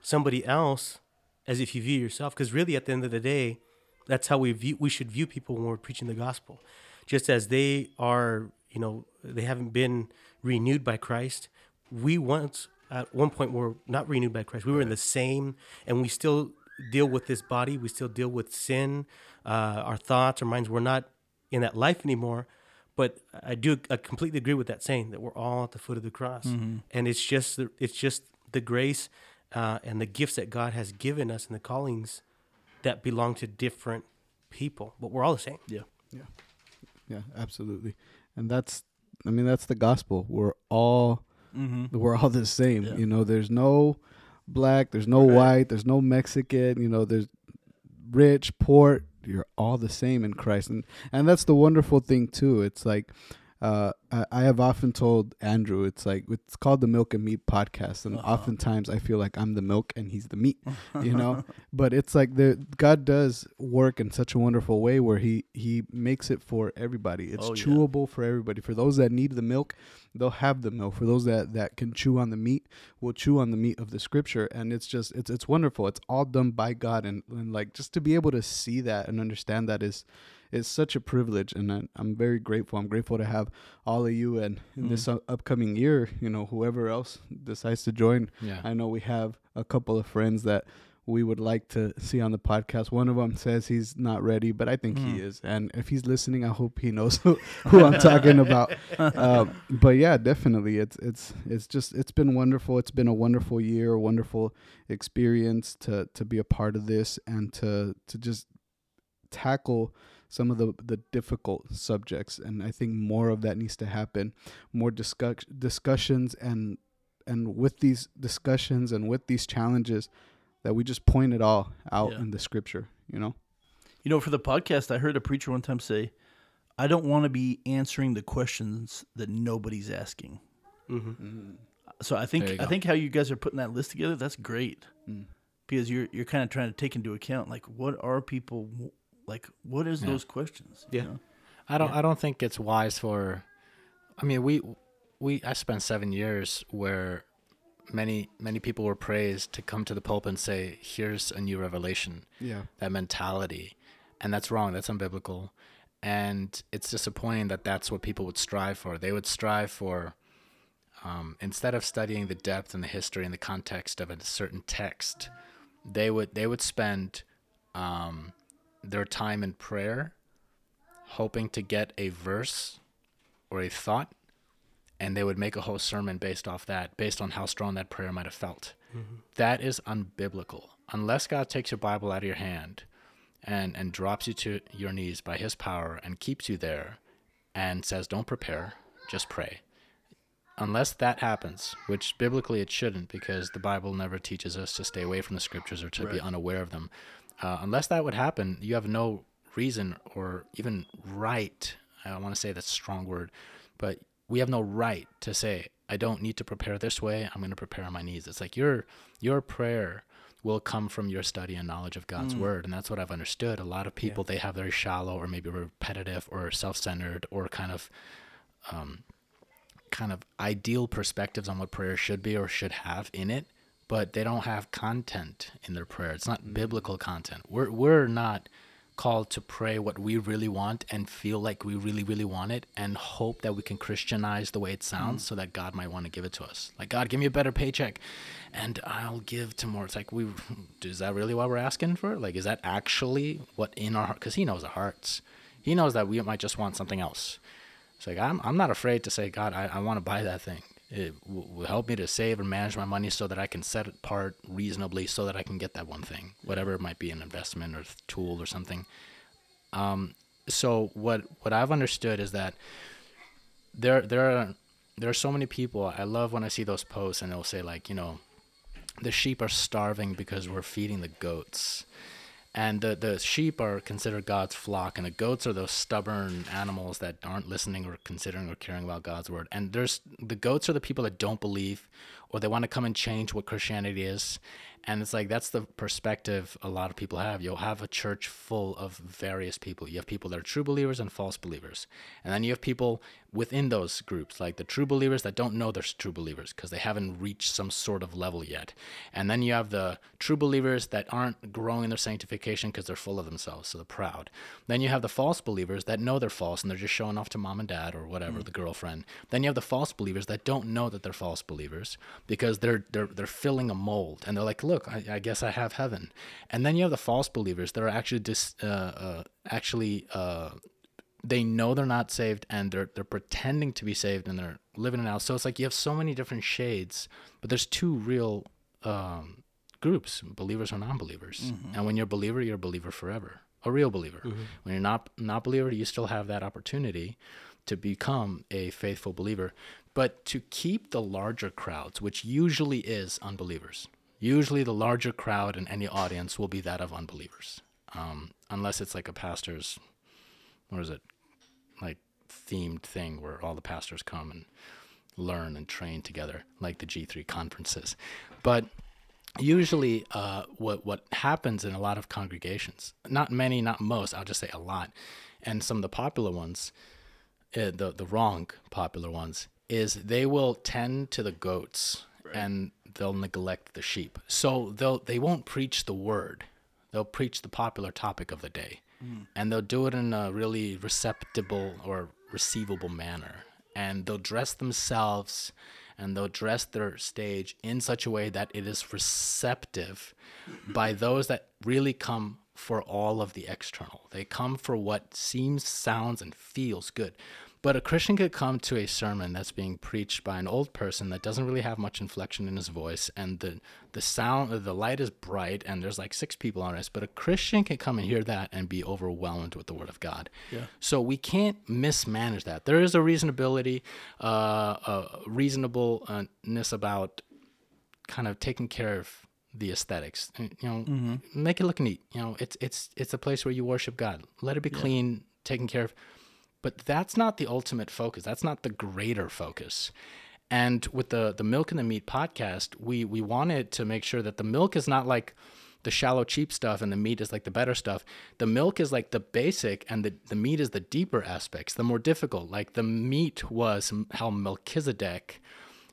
somebody else as if you view yourself. Because really, at the end of the day, that's how we should view people when we're preaching the gospel. Just as they are, you know, they haven't been renewed by Christ. We once, at one point, were not renewed by Christ. We were in the same, and we still deal with this body. We still deal with sin, our thoughts, our minds. We're not in that life anymore. But I completely agree with that saying that we're all at the foot of the cross. Mm-hmm. And it's just the grace and the gifts that God has given us and the callings that belong to different people. But we're all the same. Yeah, absolutely. And that's the gospel. We're all the same. Yeah. You know, there's no black, there's no white, there's no Mexican, you know, there's rich, poor. You're all the same in Christ. And that's the wonderful thing too. It's like I have often told Andrew, it's called the Milk and Meat Podcast, and oftentimes I feel like I'm the milk and he's the meat, you know. But it's like God does work in such a wonderful way where He makes it for everybody. It's chewable for everybody. For those that need the milk, they'll have the milk. For those that can chew on the meat, will chew on the meat of the Scripture. And it's just it's wonderful. It's all done by God, and like just to be able to see that and understand that is. It's such a privilege, and I'm very grateful. I'm grateful to have all of you, and in this upcoming year, you know, whoever else decides to join. Yeah. I know we have a couple of friends that we would like to see on the podcast. One of them says he's not ready, but I think he is. And if he's listening, I hope he knows who I'm talking about. But yeah, definitely. It's been wonderful. It's been a wonderful year, a wonderful experience to be a part of this and to just tackle some of the difficult subjects. And I think more of that needs to happen, more discussions. And with these discussions and with these challenges, that we just point it all out in the Scripture, you know? You know, for the podcast, I heard a preacher one time say, I don't want to be answering the questions that nobody's asking. Mm-hmm. Mm-hmm. So I think how you guys are putting that list together, that's great. Mm. Because you're kind of trying to take into account, like, what are people... Like, what is those questions? Yeah. You know? I don't think it's wise for, I mean, I spent 7 years where many people were praised to come to the pulpit and say, here's a new revelation. Yeah. That mentality. And that's wrong. That's unbiblical. And it's disappointing that that's what people would strive for. They would strive for, instead of studying the depth and the history and the context of a certain text, they would spend, their time in prayer, hoping to get a verse or a thought, and they would make a whole sermon based off that, based on how strong that prayer might have felt. Mm-hmm. That is unbiblical. Unless God takes your Bible out of your hand and drops you to your knees by His power and keeps you there and says, don't prepare, just pray. Unless that happens, which biblically it shouldn't, because the Bible never teaches us to stay away from the Scriptures or to be unaware of them. Unless that would happen, you have no reason or even right. I don't want to say that's a strong word, but we have no right to say, I don't need to prepare this way. I'm going to prepare on my knees. It's like your prayer will come from your study and knowledge of God's word. And that's what I've understood. A lot of people, they have very shallow or maybe repetitive or self-centered or kind of ideal perspectives on what prayer should be or should have in it. But they don't have content in their prayer. It's not biblical content. We're not called to pray what we really want and feel like we really, really want it and hope that we can Christianize the way it sounds so that God might want to give it to us. Like, God, give me a better paycheck and I'll give to more. It's like, is that really what we're asking for? Like, is that actually what in our heart? Because He knows our hearts. He knows that we might just want something else. It's like, I'm not afraid to say, God, I want to buy that thing. It will help me to save and manage my money so that I can set it apart reasonably so that I can get that one thing, whatever it might be, an investment or tool or something. So what I've understood is that there are so many people. I love when I see those posts and they'll say, like, you know, the sheep are starving because we're feeding the goats. And the sheep are considered God's flock, and the goats are those stubborn animals that aren't listening or considering or caring about God's word. And the goats are the people that don't believe or they want to come and change what Christianity is. And it's like, that's the perspective a lot of people have. You'll have a church full of various people. You have people that are true believers and false believers. And then you have people within those groups, like the true believers that don't know they're true believers because they haven't reached some sort of level yet. And then you have the true believers that aren't growing in their sanctification because they're full of themselves, so they're proud. Then you have the false believers that know they're false and they're just showing off to mom and dad or whatever, the girlfriend. Then you have the false believers that don't know that they're false believers because they're filling a mold. And they're like, look, I guess I have heaven. And then you have the false believers that are actually they know they're not saved and they're pretending to be saved and they're living it out. So it's like you have so many different shades, but there's two real groups, believers or non-believers. Mm-hmm. And when you're a believer forever, a real believer. Mm-hmm. When you're not believer, you still have that opportunity to become a faithful believer. But to keep the larger crowds, which usually is unbelievers. Usually the larger crowd in any audience will be that of unbelievers, unless it's like a pastor's, like themed thing where all the pastors come and learn and train together, like the G3 conferences. But usually what happens in a lot of congregations, not many, not most, I'll just say a lot, and some of the popular ones, the wrong popular ones, is they will tend to the goats. Right. And they'll neglect the sheep. So they won't preach the word. They'll preach the popular topic of the day. Mm. And they'll do it in a really receptible or receivable manner. And they'll dress themselves and they'll dress their stage in such a way that it is receptive by those that really come for all of the external. They come for what seems, sounds, and feels good. But a Christian could come to a sermon that's being preached by an old person that doesn't really have much inflection in his voice, and the sound, the light is bright, and there's like six people on us. But a Christian can come and hear that and be overwhelmed with the Word of God. Yeah. So we can't mismanage that. There is a reasonableness about kind of taking care of the aesthetics. You know, mm-hmm. Make it look neat. You know, it's a place where you worship God. Let it be clean, taken care of. But that's not the ultimate focus. That's not the greater focus. And with the Milk and the Meat podcast, we wanted to make sure that the milk is not like the shallow, cheap stuff and the meat is like the better stuff. The milk is like the basic and the meat is the deeper aspects, the more difficult. Like the meat was how Melchizedek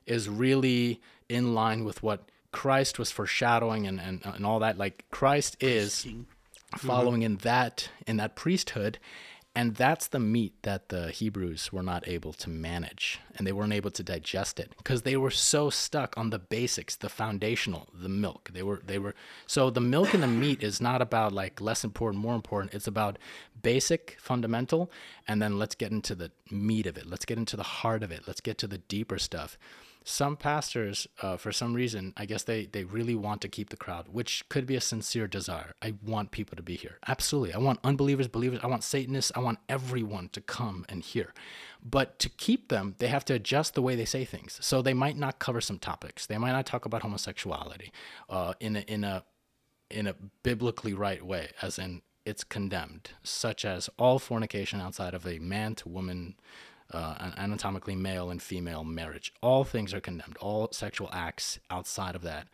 is really in line with what Christ was foreshadowing and all that. Like Christ is following in that priesthood. And that's the meat that the Hebrews were not able to manage, and they weren't able to digest it because they were so stuck on the basics, the foundational, the milk. So the milk and the meat is not about like less important, more important. It's about basic, fundamental, and then let's get into the meat of it. Let's get into the heart of it. Let's get to the deeper stuff. Some pastors, for some reason, I guess they really want to keep the crowd, which could be a sincere desire. I want people to be here. Absolutely. I want unbelievers, believers. I want Satanists. I want everyone to come and hear. But to keep them, they have to adjust the way they say things. So they might not cover some topics. They might not talk about homosexuality in a biblically right way, as in it's condemned, such as all fornication outside of a man to woman anatomically male and female marriage. All things are condemned. All sexual acts outside of that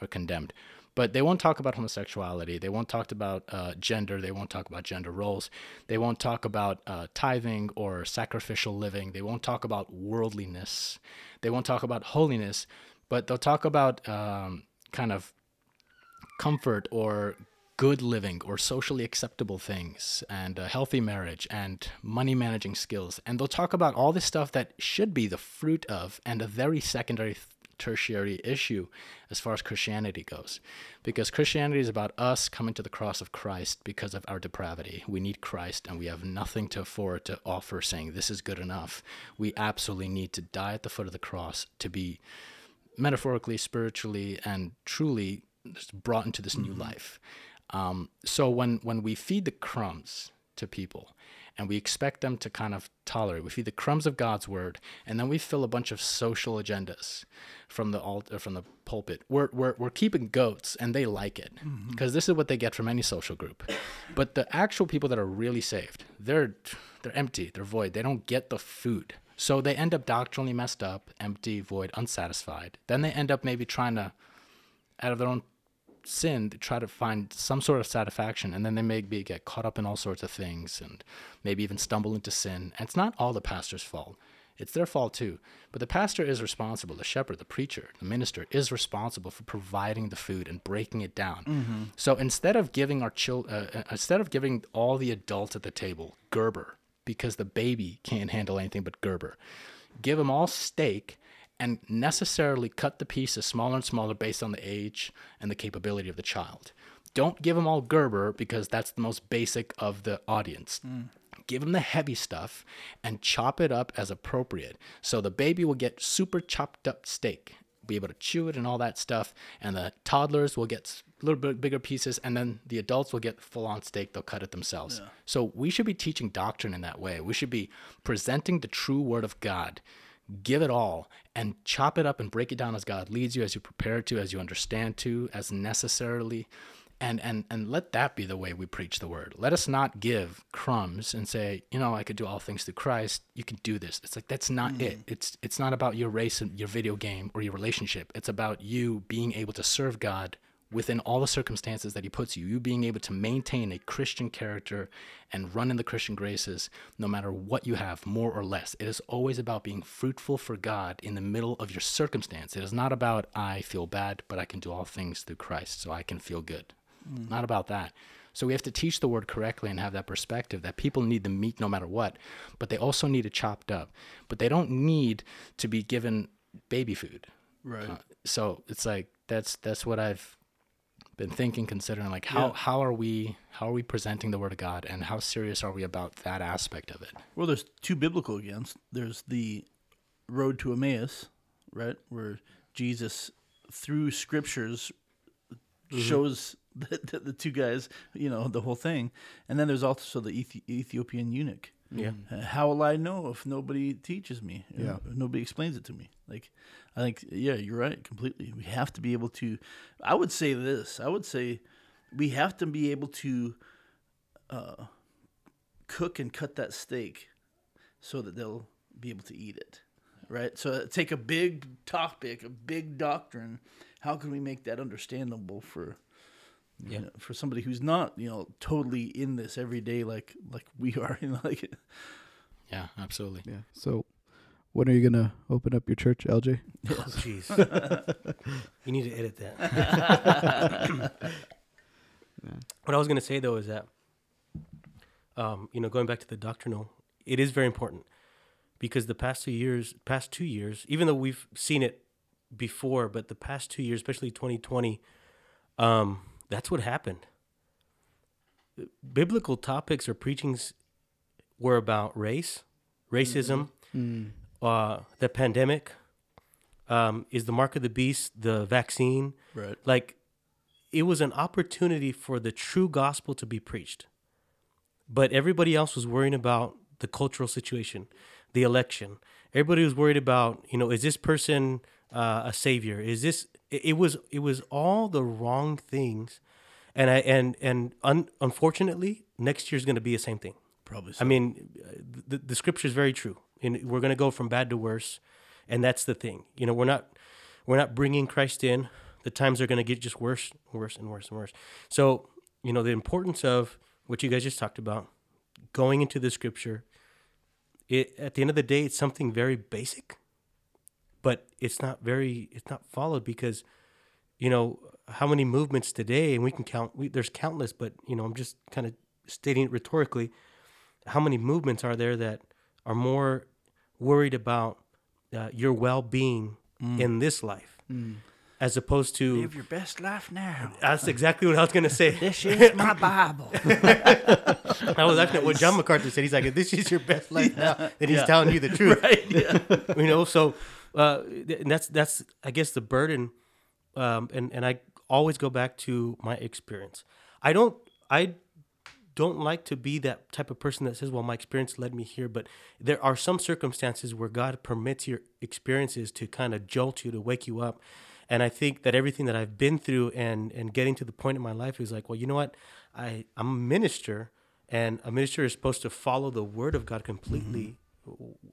are condemned. But they won't talk about homosexuality. They won't talk about gender. They won't talk about gender roles. They won't talk about tithing or sacrificial living. They won't talk about worldliness. They won't talk about holiness. But they'll talk about kind of comfort or good living or socially acceptable things and a healthy marriage and money managing skills. And they'll talk about all this stuff that should be the fruit of and a very secondary, tertiary issue as far as Christianity goes. Because Christianity is about us coming to the cross of Christ because of our depravity. We need Christ and we have nothing afford to offer saying this is good enough. We absolutely need to die at the foot of the cross to be metaphorically, spiritually, and truly brought into this new life. So when we feed the crumbs to people and we expect them to kind of tolerate, we feed the crumbs of God's word, and then we fill a bunch of social agendas from the altar, from the pulpit. We're keeping goats, and they like it because this is what they get from any social group. But the actual people that are really saved, they're empty, they're void, they don't get the food. So they end up doctrinally messed up, empty, void, unsatisfied. Then they end up maybe trying to, out of their own sin, they try to find some sort of satisfaction, and then they maybe get caught up in all sorts of things and maybe even stumble into sin. And it's not all the pastor's fault. It's their fault too. But the pastor is responsible. The shepherd, the preacher, the minister is responsible for providing the food and breaking it down. Mm-hmm. So instead of giving our instead of giving all the adults at the table Gerber, because the baby can't handle anything but Gerber, give them all steak and necessarily cut the pieces smaller and smaller based on the age and the capability of the child. Don't give them all Gerber because that's the most basic of the audience. Mm. Give them the heavy stuff and chop it up as appropriate. So the baby will get super chopped up steak, be able to chew it and all that stuff. And the toddlers will get a little bit bigger pieces. And then the adults will get full on steak. They'll cut it themselves. Yeah. So we should be teaching doctrine in that way. We should be presenting the true word of God. Give it all and chop it up and break it down as God leads you, as you prepare to, as you understand to, as necessarily. And let that be the way we preach the word. Let us not give crumbs and say, you know, I could do all things through Christ. You can do this. It's like, that's not it. It's not about your race and your video game or your relationship. It's about you being able to serve God within all the circumstances that he puts you, you being able to maintain a Christian character and run in the Christian graces, no matter what you have, more or less. It is always about being fruitful for God in the middle of your circumstance. It is not about, I feel bad, but I can do all things through Christ, so I can feel good. Not about that. So we have to teach the word correctly and have that perspective that people need the meat no matter what, but they also need it chopped up. But they don't need to be given baby food. Right. So it's like that's what I've been thinking, considering, like, how are we presenting the word of God, and how serious are we about that aspect of it? Well, there's two biblical against. There's the road to Emmaus, right, where Jesus through scriptures shows the two guys, you know, the whole thing. And then there's also the Ethiopian eunuch. Yeah. How will I know if nobody teaches me? Yeah. If nobody explains it to me. Like, I think, yeah, you're right completely. We have to be able to, I would say this, we have to be able to cook and cut that steak so that they'll be able to eat it. Right? So take a big topic, a big doctrine. How can we make that understandable for you know, for somebody who's not, you know, totally in this every day like we are, you know, like yeah, absolutely. Yeah. So when are you gonna open up your church, LJ? Oh jeez. You need to edit that. Yeah. What I was gonna say though is that you know, going back to the doctrinal, it is very important because the past two years, even though we've seen it before, but the past 2 years, especially 2020, that's what happened. Biblical topics or preachings were about race, racism, the pandemic, is the mark of the beast, the vaccine. Right. Like, it was an opportunity for the true gospel to be preached. But everybody else was worrying about the cultural situation, the election. Everybody was worried about, you know, is this person a savior? Is this... It was all the wrong things, and unfortunately, next year's going to be the same thing. Probably. So. I mean, the scripture is very true, and we're going to go from bad to worse, and that's the thing. You know, we're not bringing Christ in. The times are going to get just worse, worse, and worse, and worse. So, you know, the importance of what you guys just talked about, going into the scripture. It, at the end of the day, it's something very basic. But it's not followed because, you know, how many movements today, and we can count, there's countless, but, you know, I'm just kind of stating it rhetorically, how many movements are there that are more worried about your well-being in this life as opposed to... Live your best life now. That's exactly what I was going to say. This is my Bible. I was actually what John MacArthur said. He's like, if this is your best life now, then he's telling you the truth. Right? Yeah. You know, so... and that's I guess the burden, and I always go back to my experience. I don't like to be that type of person that says, well, my experience led me here, but there are some circumstances where God permits your experiences to kind of jolt you, to wake you up. And I think that everything that I've been through and getting to the point in my life is like, well, you know what, I'm a minister, and a minister is supposed to follow the word of God completely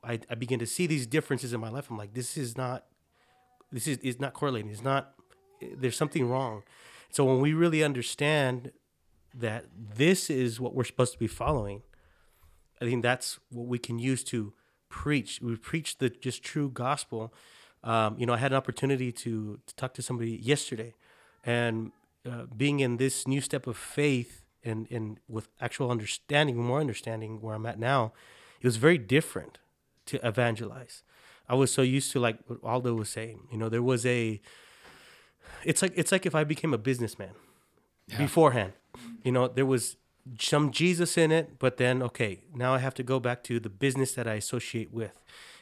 I began to see these differences in my life. I'm like, this is not correlating. It's not, there's something wrong. So when we really understand that this is what we're supposed to be following, I think that's what we can use to preach. We preach the just true gospel. I had an opportunity to talk to somebody yesterday, and being in this new step of faith and with actual understanding, more understanding where I'm at now, it was very different to evangelize. I was so used to, like what Aldo was saying, there was it's like if I became a businessman beforehand, there was some Jesus in it, but then, okay, now I have to go back to the business that I associate with.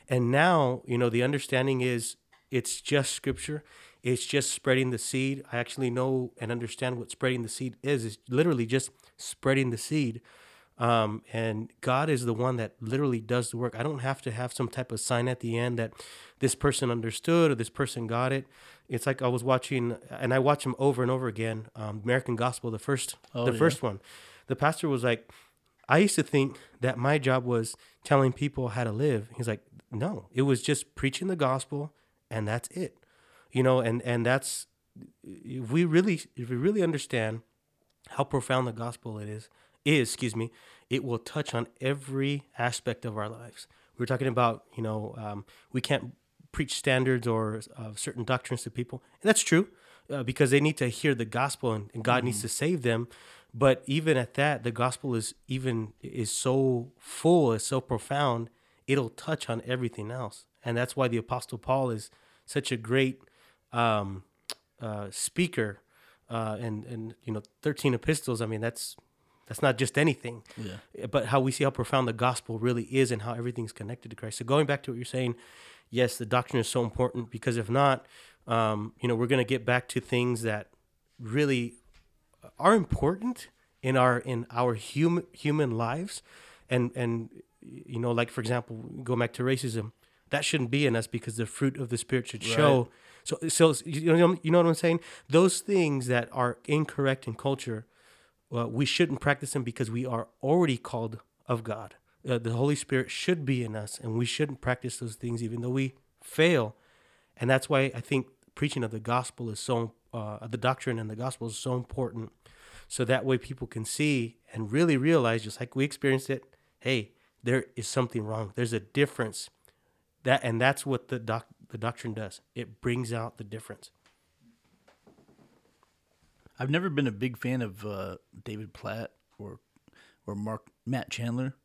And now, the understanding is it's just scripture. It's just spreading the seed. I actually know and understand what spreading the seed is. It's literally just spreading the seed. And God is the one that literally does the work. I don't have to have some type of sign at the end that this person understood or this person got it. It's like I was watching, and I watch them over and over again, American Gospel, the first one. The pastor was like, I used to think that my job was telling people how to live. He's like, no, it was just preaching the gospel, and that's it. And that's, if we really understand how profound the gospel is, it will touch on every aspect of our lives. We're talking about, we can't preach standards or certain doctrines to people. And that's true because they need to hear the gospel and God needs to save them. But even at that, the gospel is so full, is so profound, it'll touch on everything else. And that's why the Apostle Paul is such a great speaker. And 13 epistles, that's not just anything, but how we see how profound the gospel really is and how everything's connected to Christ. So going back to what you're saying, yes, the doctrine is so important because if not, we're going to get back to things that really are important in our human lives. And like, for example, go back to racism. That shouldn't be in us because the fruit of the Spirit should show. So you know what I'm saying? Those things that are incorrect in culture, we shouldn't practice them because we are already called of God. The Holy Spirit should be in us, and we shouldn't practice those things even though we fail. And that's why I think preaching of the gospel is so, the doctrine and the gospel is so important. So that way people can see and really realize, just like we experienced it, hey, there is something wrong. There's a difference. And that's what the doctrine does. It brings out the difference. I've never been a big fan of David Platt or Matt Chandler,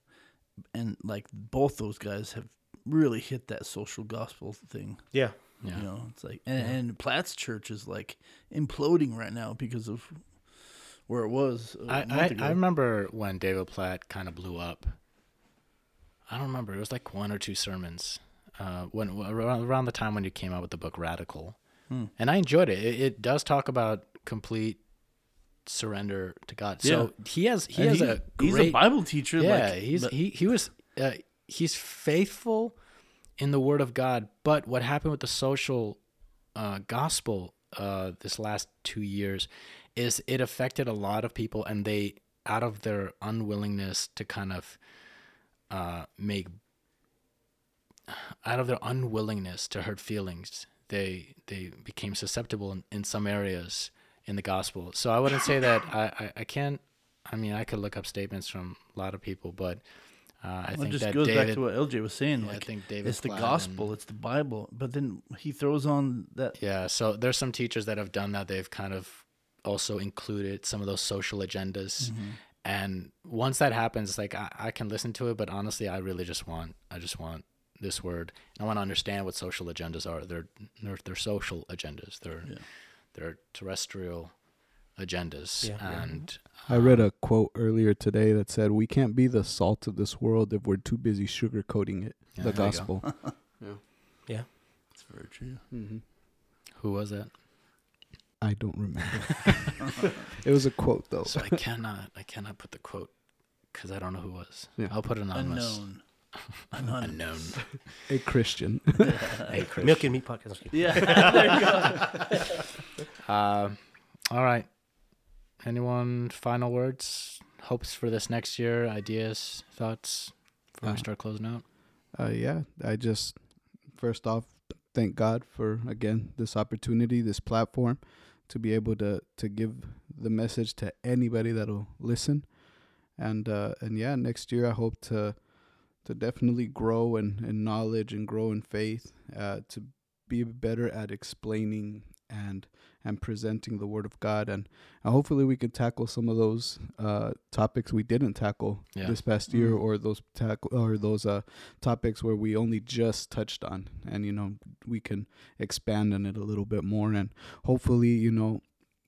and like both those guys have really hit that social gospel thing. Yeah. It's like and Platt's church is like imploding right now because of where it was. I remember when David Platt kind of blew up. I don't remember. It was like one or two sermons around the time when you came out with the book Radical, and I enjoyed it. It does talk about complete surrender to God. Yeah. So he's a Bible teacher. Yeah, he's faithful in the Word of God. But what happened with the social gospel this last 2 years is it affected a lot of people, and they, out of their unwillingness to kind of out of their unwillingness to hurt feelings, they became susceptible in some areas in the gospel. So I wouldn't say that I could look up statements from a lot of people, but I think it just goes back to what LJ was saying. Yeah, I think David it's Platt the gospel, and it's the Bible, but then he throws on that. Yeah. So there's some teachers that have done that. They've kind of also included some of those social agendas. Mm-hmm. And once that happens, like I can listen to it, but honestly, I really just want this word. I want to understand what social agendas are. They're social agendas. They're terrestrial agendas. Yeah. And I read a quote earlier today that said, "We can't be the salt of this world if we're too busy sugarcoating it." Yeah, the gospel. Go. yeah, that's very true. Mm-hmm. Who was that? I don't remember. It was a quote though. So I cannot put the quote because I don't know who it was. Yeah. I'll put anonymous. Unknown. A Christian. Milk and Meat Podcast. Yeah. There you go. All right. Anyone final words? Hopes for this next year? Ideas? Thoughts? Before we start closing out? I just, first off, thank God for, again, this opportunity, this platform to be able to give the message to anybody that'll listen. And yeah, next year I hope to definitely grow in knowledge and grow in faith, to be better at explaining and presenting the Word of God, and hopefully we can tackle some of those topics we didn't tackle this past year, or those topics where we only just touched on, and we can expand on it a little bit more, and hopefully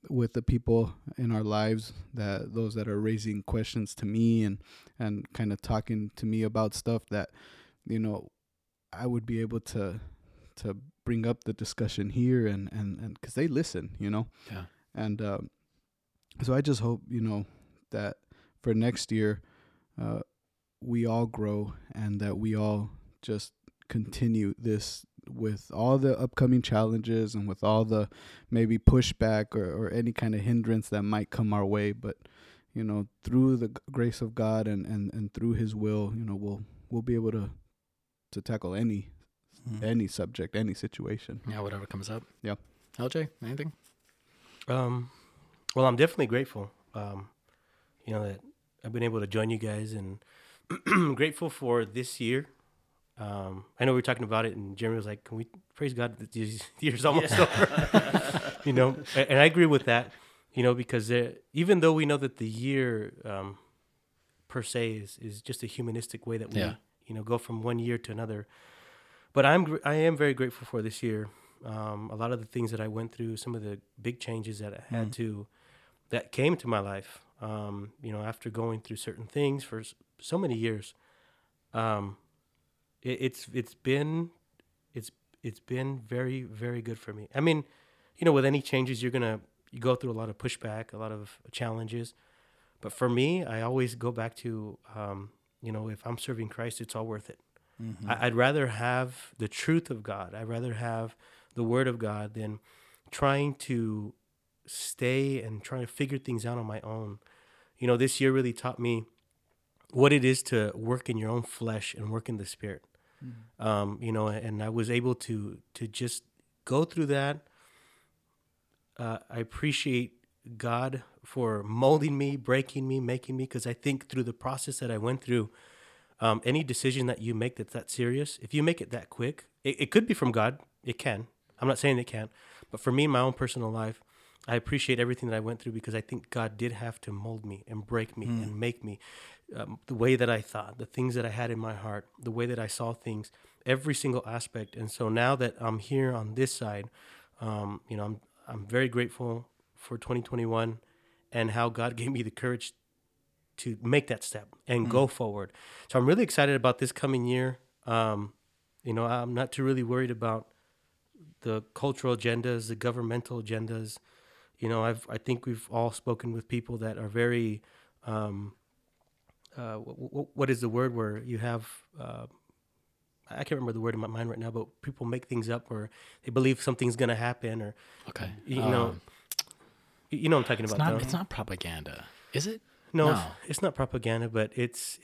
with the people in our lives, that those that are raising questions to me and kind of talking to me about stuff that I would be able to bring up the discussion here and because they listen, and so I just hope that for next year we all grow, and that we all just continue this with all the upcoming challenges and with all the maybe pushback or any kind of hindrance that might come our way, but through the grace of God and through His will, we'll be able to tackle any subject, any situation. Yeah, whatever comes up. Yeah. LJ, anything? Well, I'm definitely grateful, that I've been able to join you guys, and I'm grateful for this year. I know we were talking about it, and Jeremy was like, can we praise God that this year's almost over? And I agree with that, because even though we know that the year per se is just a humanistic way that we, go from one year to another. But I am very grateful for this year. A lot of the things that I went through, some of the big changes that I had that came to my life, after going through certain things for so many years, it's been very, very good for me. I mean, with any changes, you go through a lot of pushback, a lot of challenges. But for me, I always go back to, if I'm serving Christ, it's all worth it. Mm-hmm. I'd rather have the truth of God. I'd rather have the Word of God than trying to stay and trying to figure things out on my own. This year really taught me what it is to work in your own flesh and work in the Spirit. Mm-hmm. And I was able to just go through that. I appreciate God for molding me, breaking me, making me, because I think through the process that I went through, any decision that you make that's that serious, if you make it that quick, it could be from God. It can. I'm not saying it can't. But for me, in my own personal life, I appreciate everything that I went through, because I think God did have to mold me and break me and make me the way that I thought, the things that I had in my heart, the way that I saw things, every single aspect. And so now that I'm here on this side, I'm very grateful for 2021 and how God gave me the courage to make that step and go forward. So I'm really excited about this coming year. I'm not too really worried about the cultural agendas, the governmental agendas. I think we've all spoken with people that are very, what is the word where you have, I can't remember the word in my mind right now, but people make things up, or they believe something's going to happen, or, okay, you know what I'm talking about. It's not propaganda, is it? No, it's not propaganda, but it's.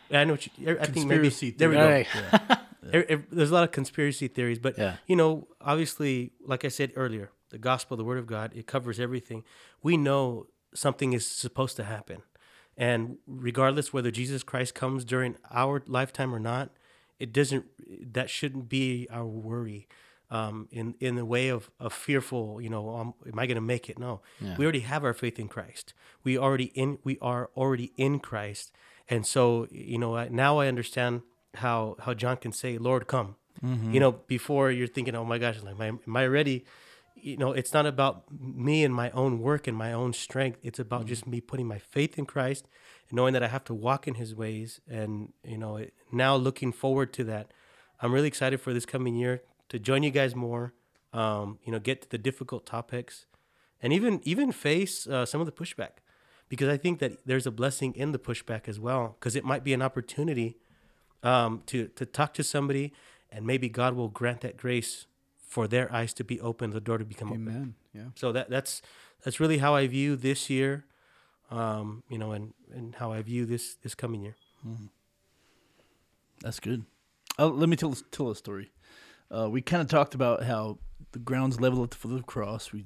I know what you. I think maybe there we go. Right. Yeah. There's a lot of conspiracy theories, but obviously, like I said earlier, the gospel, the Word of God, it covers everything. We know something is supposed to happen, and regardless whether Jesus Christ comes during our lifetime or not, it doesn't. That shouldn't be our worry. In the way of fearful, am I going to make it? No, we already have our faith in Christ. We are already in Christ, and so now I understand how John can say, "Lord, come." Mm-hmm. Before you're thinking, "Oh my gosh, like, am I ready?" It's not about me and my own work and my own strength. It's about just me putting my faith in Christ and knowing that I have to walk in His ways. And now looking forward to that, I'm really excited for this coming year. To join you guys more, get to the difficult topics, and even face some of the pushback, because I think that there's a blessing in the pushback as well, because it might be an opportunity to talk to somebody, and maybe God will grant that grace for their eyes to be open, the door to become open. Amen. Yeah. So that's really how I view this year, and how I view this coming year. Mm-hmm. That's good. Let me tell a story. We kind of talked about how the ground's level at the foot of the cross. We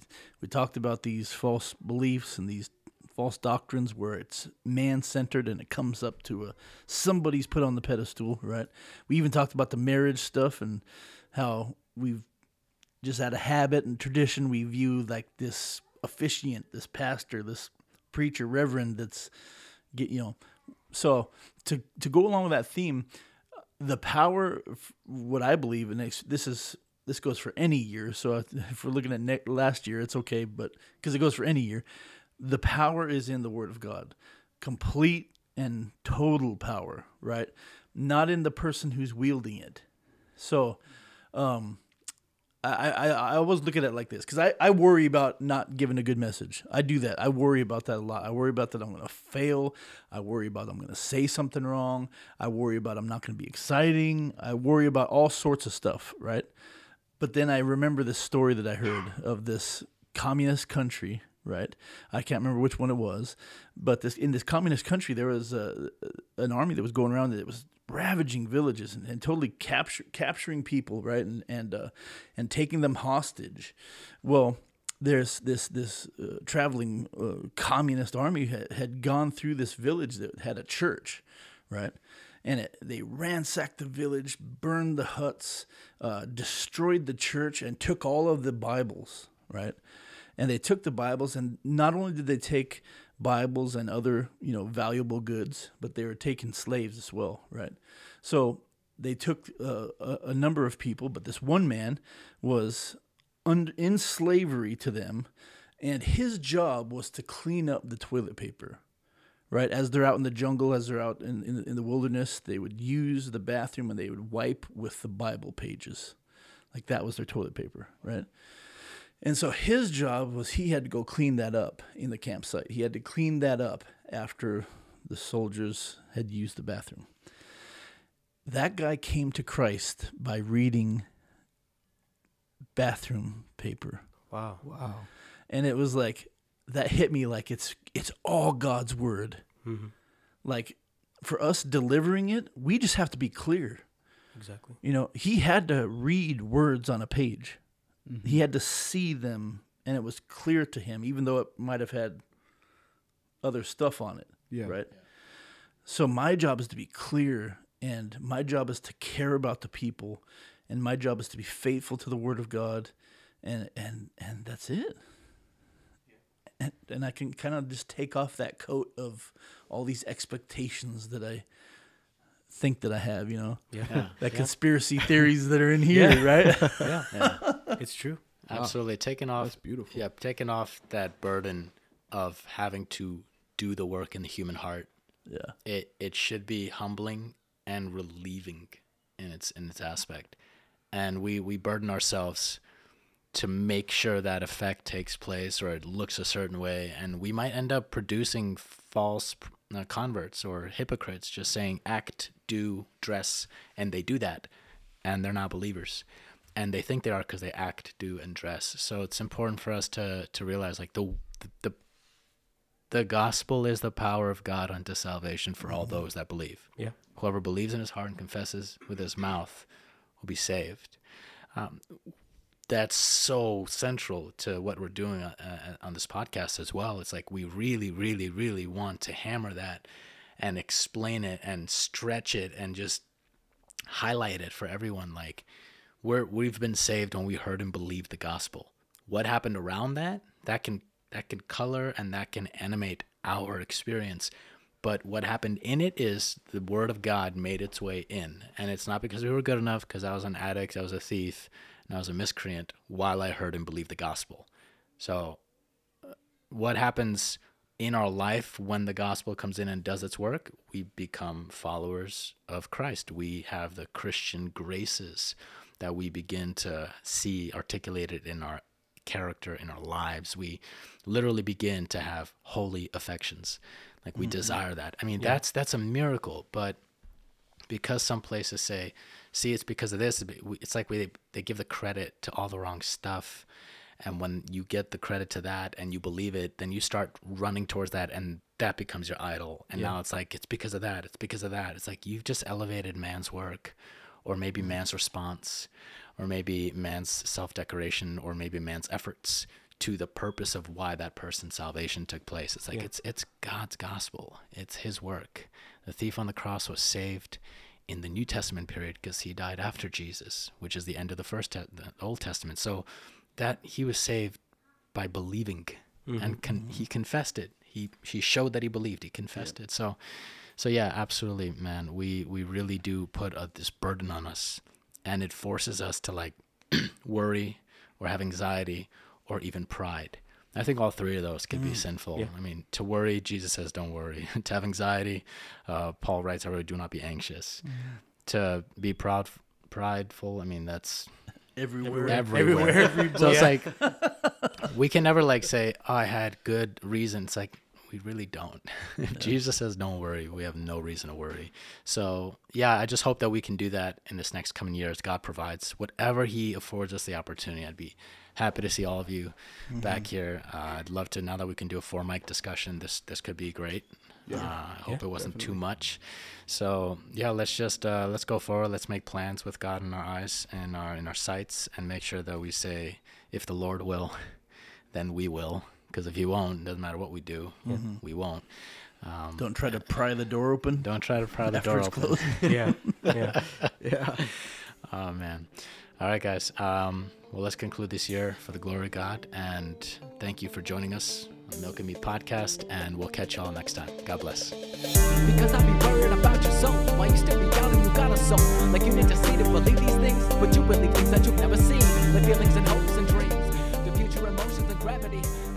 talked about these false beliefs and these false doctrines where it's man-centered and it comes up to somebody's put on the pedestal, right? We even talked about the marriage stuff and how we've just out of habit and tradition we view like this officiant, this pastor, this preacher, reverend that's, you know. So to go along with that theme, the power, what I believe, and this goes for any year, so if we're looking at last year, it's okay, but because it goes for any year, the power is in the Word of God, complete and total power, right? Not in the person who's wielding it. So I always look at it like this, because I worry about not giving a good message. I do that. I worry about that a lot. I worry about that I'm going to fail. I worry about I'm going to say something wrong. I worry about I'm not going to be exciting. I worry about all sorts of stuff, right? But then I remember this story that I heard of this communist country, right? I can't remember which one it was, but in this communist country, there was an army that was going around that was ravaging villages and totally capturing people, right, and taking them hostage. Well, there's this traveling communist army had gone through this village that had a church, right, and they ransacked the village, burned the huts, destroyed the church, and took all of the Bibles, right, and they took the Bibles, and not only did they take Bibles and other, valuable goods, but they were taking slaves as well, right? So they took a number of people, but this one man was in slavery to them, and his job was to clean up the toilet paper, right? As they're out in the jungle, as they're out in the wilderness, they would use the bathroom and they would wipe with the Bible pages. Like that was their toilet paper, right? And so his job was he had to go clean that up in the campsite. He had to clean that up after the soldiers had used the bathroom. That guy came to Christ by reading bathroom paper. Wow. And it was like, that hit me like it's all God's word. Mm-hmm. Like for us delivering it, we just have to be clear. Exactly. He had to read words on a page. He had to see them, and it was clear to him, even though it might have had other stuff on it, right? Yeah. So my job is to be clear, and my job is to care about the people, and my job is to be faithful to the Word of God, and that's it. Yeah. And I can kind of just take off that coat of all these expectations that I think that I have, conspiracy theories that are in here, right? It's true. Absolutely. Wow. That's beautiful. Yeah, taking off that burden of having to do the work in the human heart. Yeah. It should be humbling and relieving in its aspect. And we burden ourselves to make sure that effect takes place or it looks a certain way, and we might end up producing false converts or hypocrites just saying act, do, dress, and they do that, and they're not believers. And they think they are because they act, do, and dress. So it's important for us to realize, like, the gospel is the power of God unto salvation for all those that believe. Yeah. Whoever believes in his heart and confesses with his mouth will be saved. That's so central to what we're doing on this podcast as well. It's like we really, really, really want to hammer that and explain it and stretch it and just highlight it for everyone, like, We've been saved when we heard and believed the gospel. What happened around that can color and that can animate our experience. But what happened in it is the Word of God made its way in. And it's not because we were good enough, because I was an addict, I was a thief, and I was a miscreant while I heard and believed the gospel. So what happens in our life when the gospel comes in and does its work? We become followers of Christ. We have the Christian graces that we begin to see articulated in our character, in our lives. We literally begin to have holy affections. Like we desire that. I mean, that's a miracle, but because some places say, see, it's because of this, it's like they give the credit to all the wrong stuff. And when you get the credit to that and you believe it, then you start running towards that, and that becomes your idol. And now it's like, it's because of that. It's because of that. It's like, you've just elevated man's work or maybe man's response, or maybe man's self-decoration, or maybe man's efforts to the purpose of why that person's salvation took place. It's like, it's God's gospel. It's his work. The thief on the cross was saved in the New Testament period because he died after Jesus, which is the end of the Old Testament. So that he was saved by believing, and he confessed it. He showed that he believed. He confessed it. So yeah, absolutely, man. We really do put this burden on us, and it forces us to like worry or have anxiety or even pride. I think all three of those could be sinful. Yeah. I mean, to worry, Jesus says, don't worry. To have anxiety, Paul writes, I really do not be anxious. To be prideful, I mean, that's everywhere. So it's like, we can never like say, oh, I had good reason. It's like, we really don't. If Jesus says don't worry, we have no reason to worry. So yeah, I just hope that we can do that in this next coming years. God provides whatever he affords us the opportunity. I'd be happy to see all of you back here. I'd love to, now that we can do a 4-mic discussion, this could be great. I hope it wasn't definitely too much. So yeah, let's just let's go forward. Let's make plans with God in our eyes and in our sights, and make sure that we say, if the Lord will, then we will. Because if he won't, it doesn't matter what we do, we won't. Don't try to pry the door open. Yeah. Oh, man. All right, guys. Well, let's conclude this year for the glory of God. And thank you for joining us on Milk and Meat Podcast. And we'll catch y'all next time. God bless. Because I be worried about your soul. Why you still be doubting you got a soul? Like you need to see to believe these things, but you believe things that you've never seen. Like feelings and hopes and dreams, the future emotions and gravity.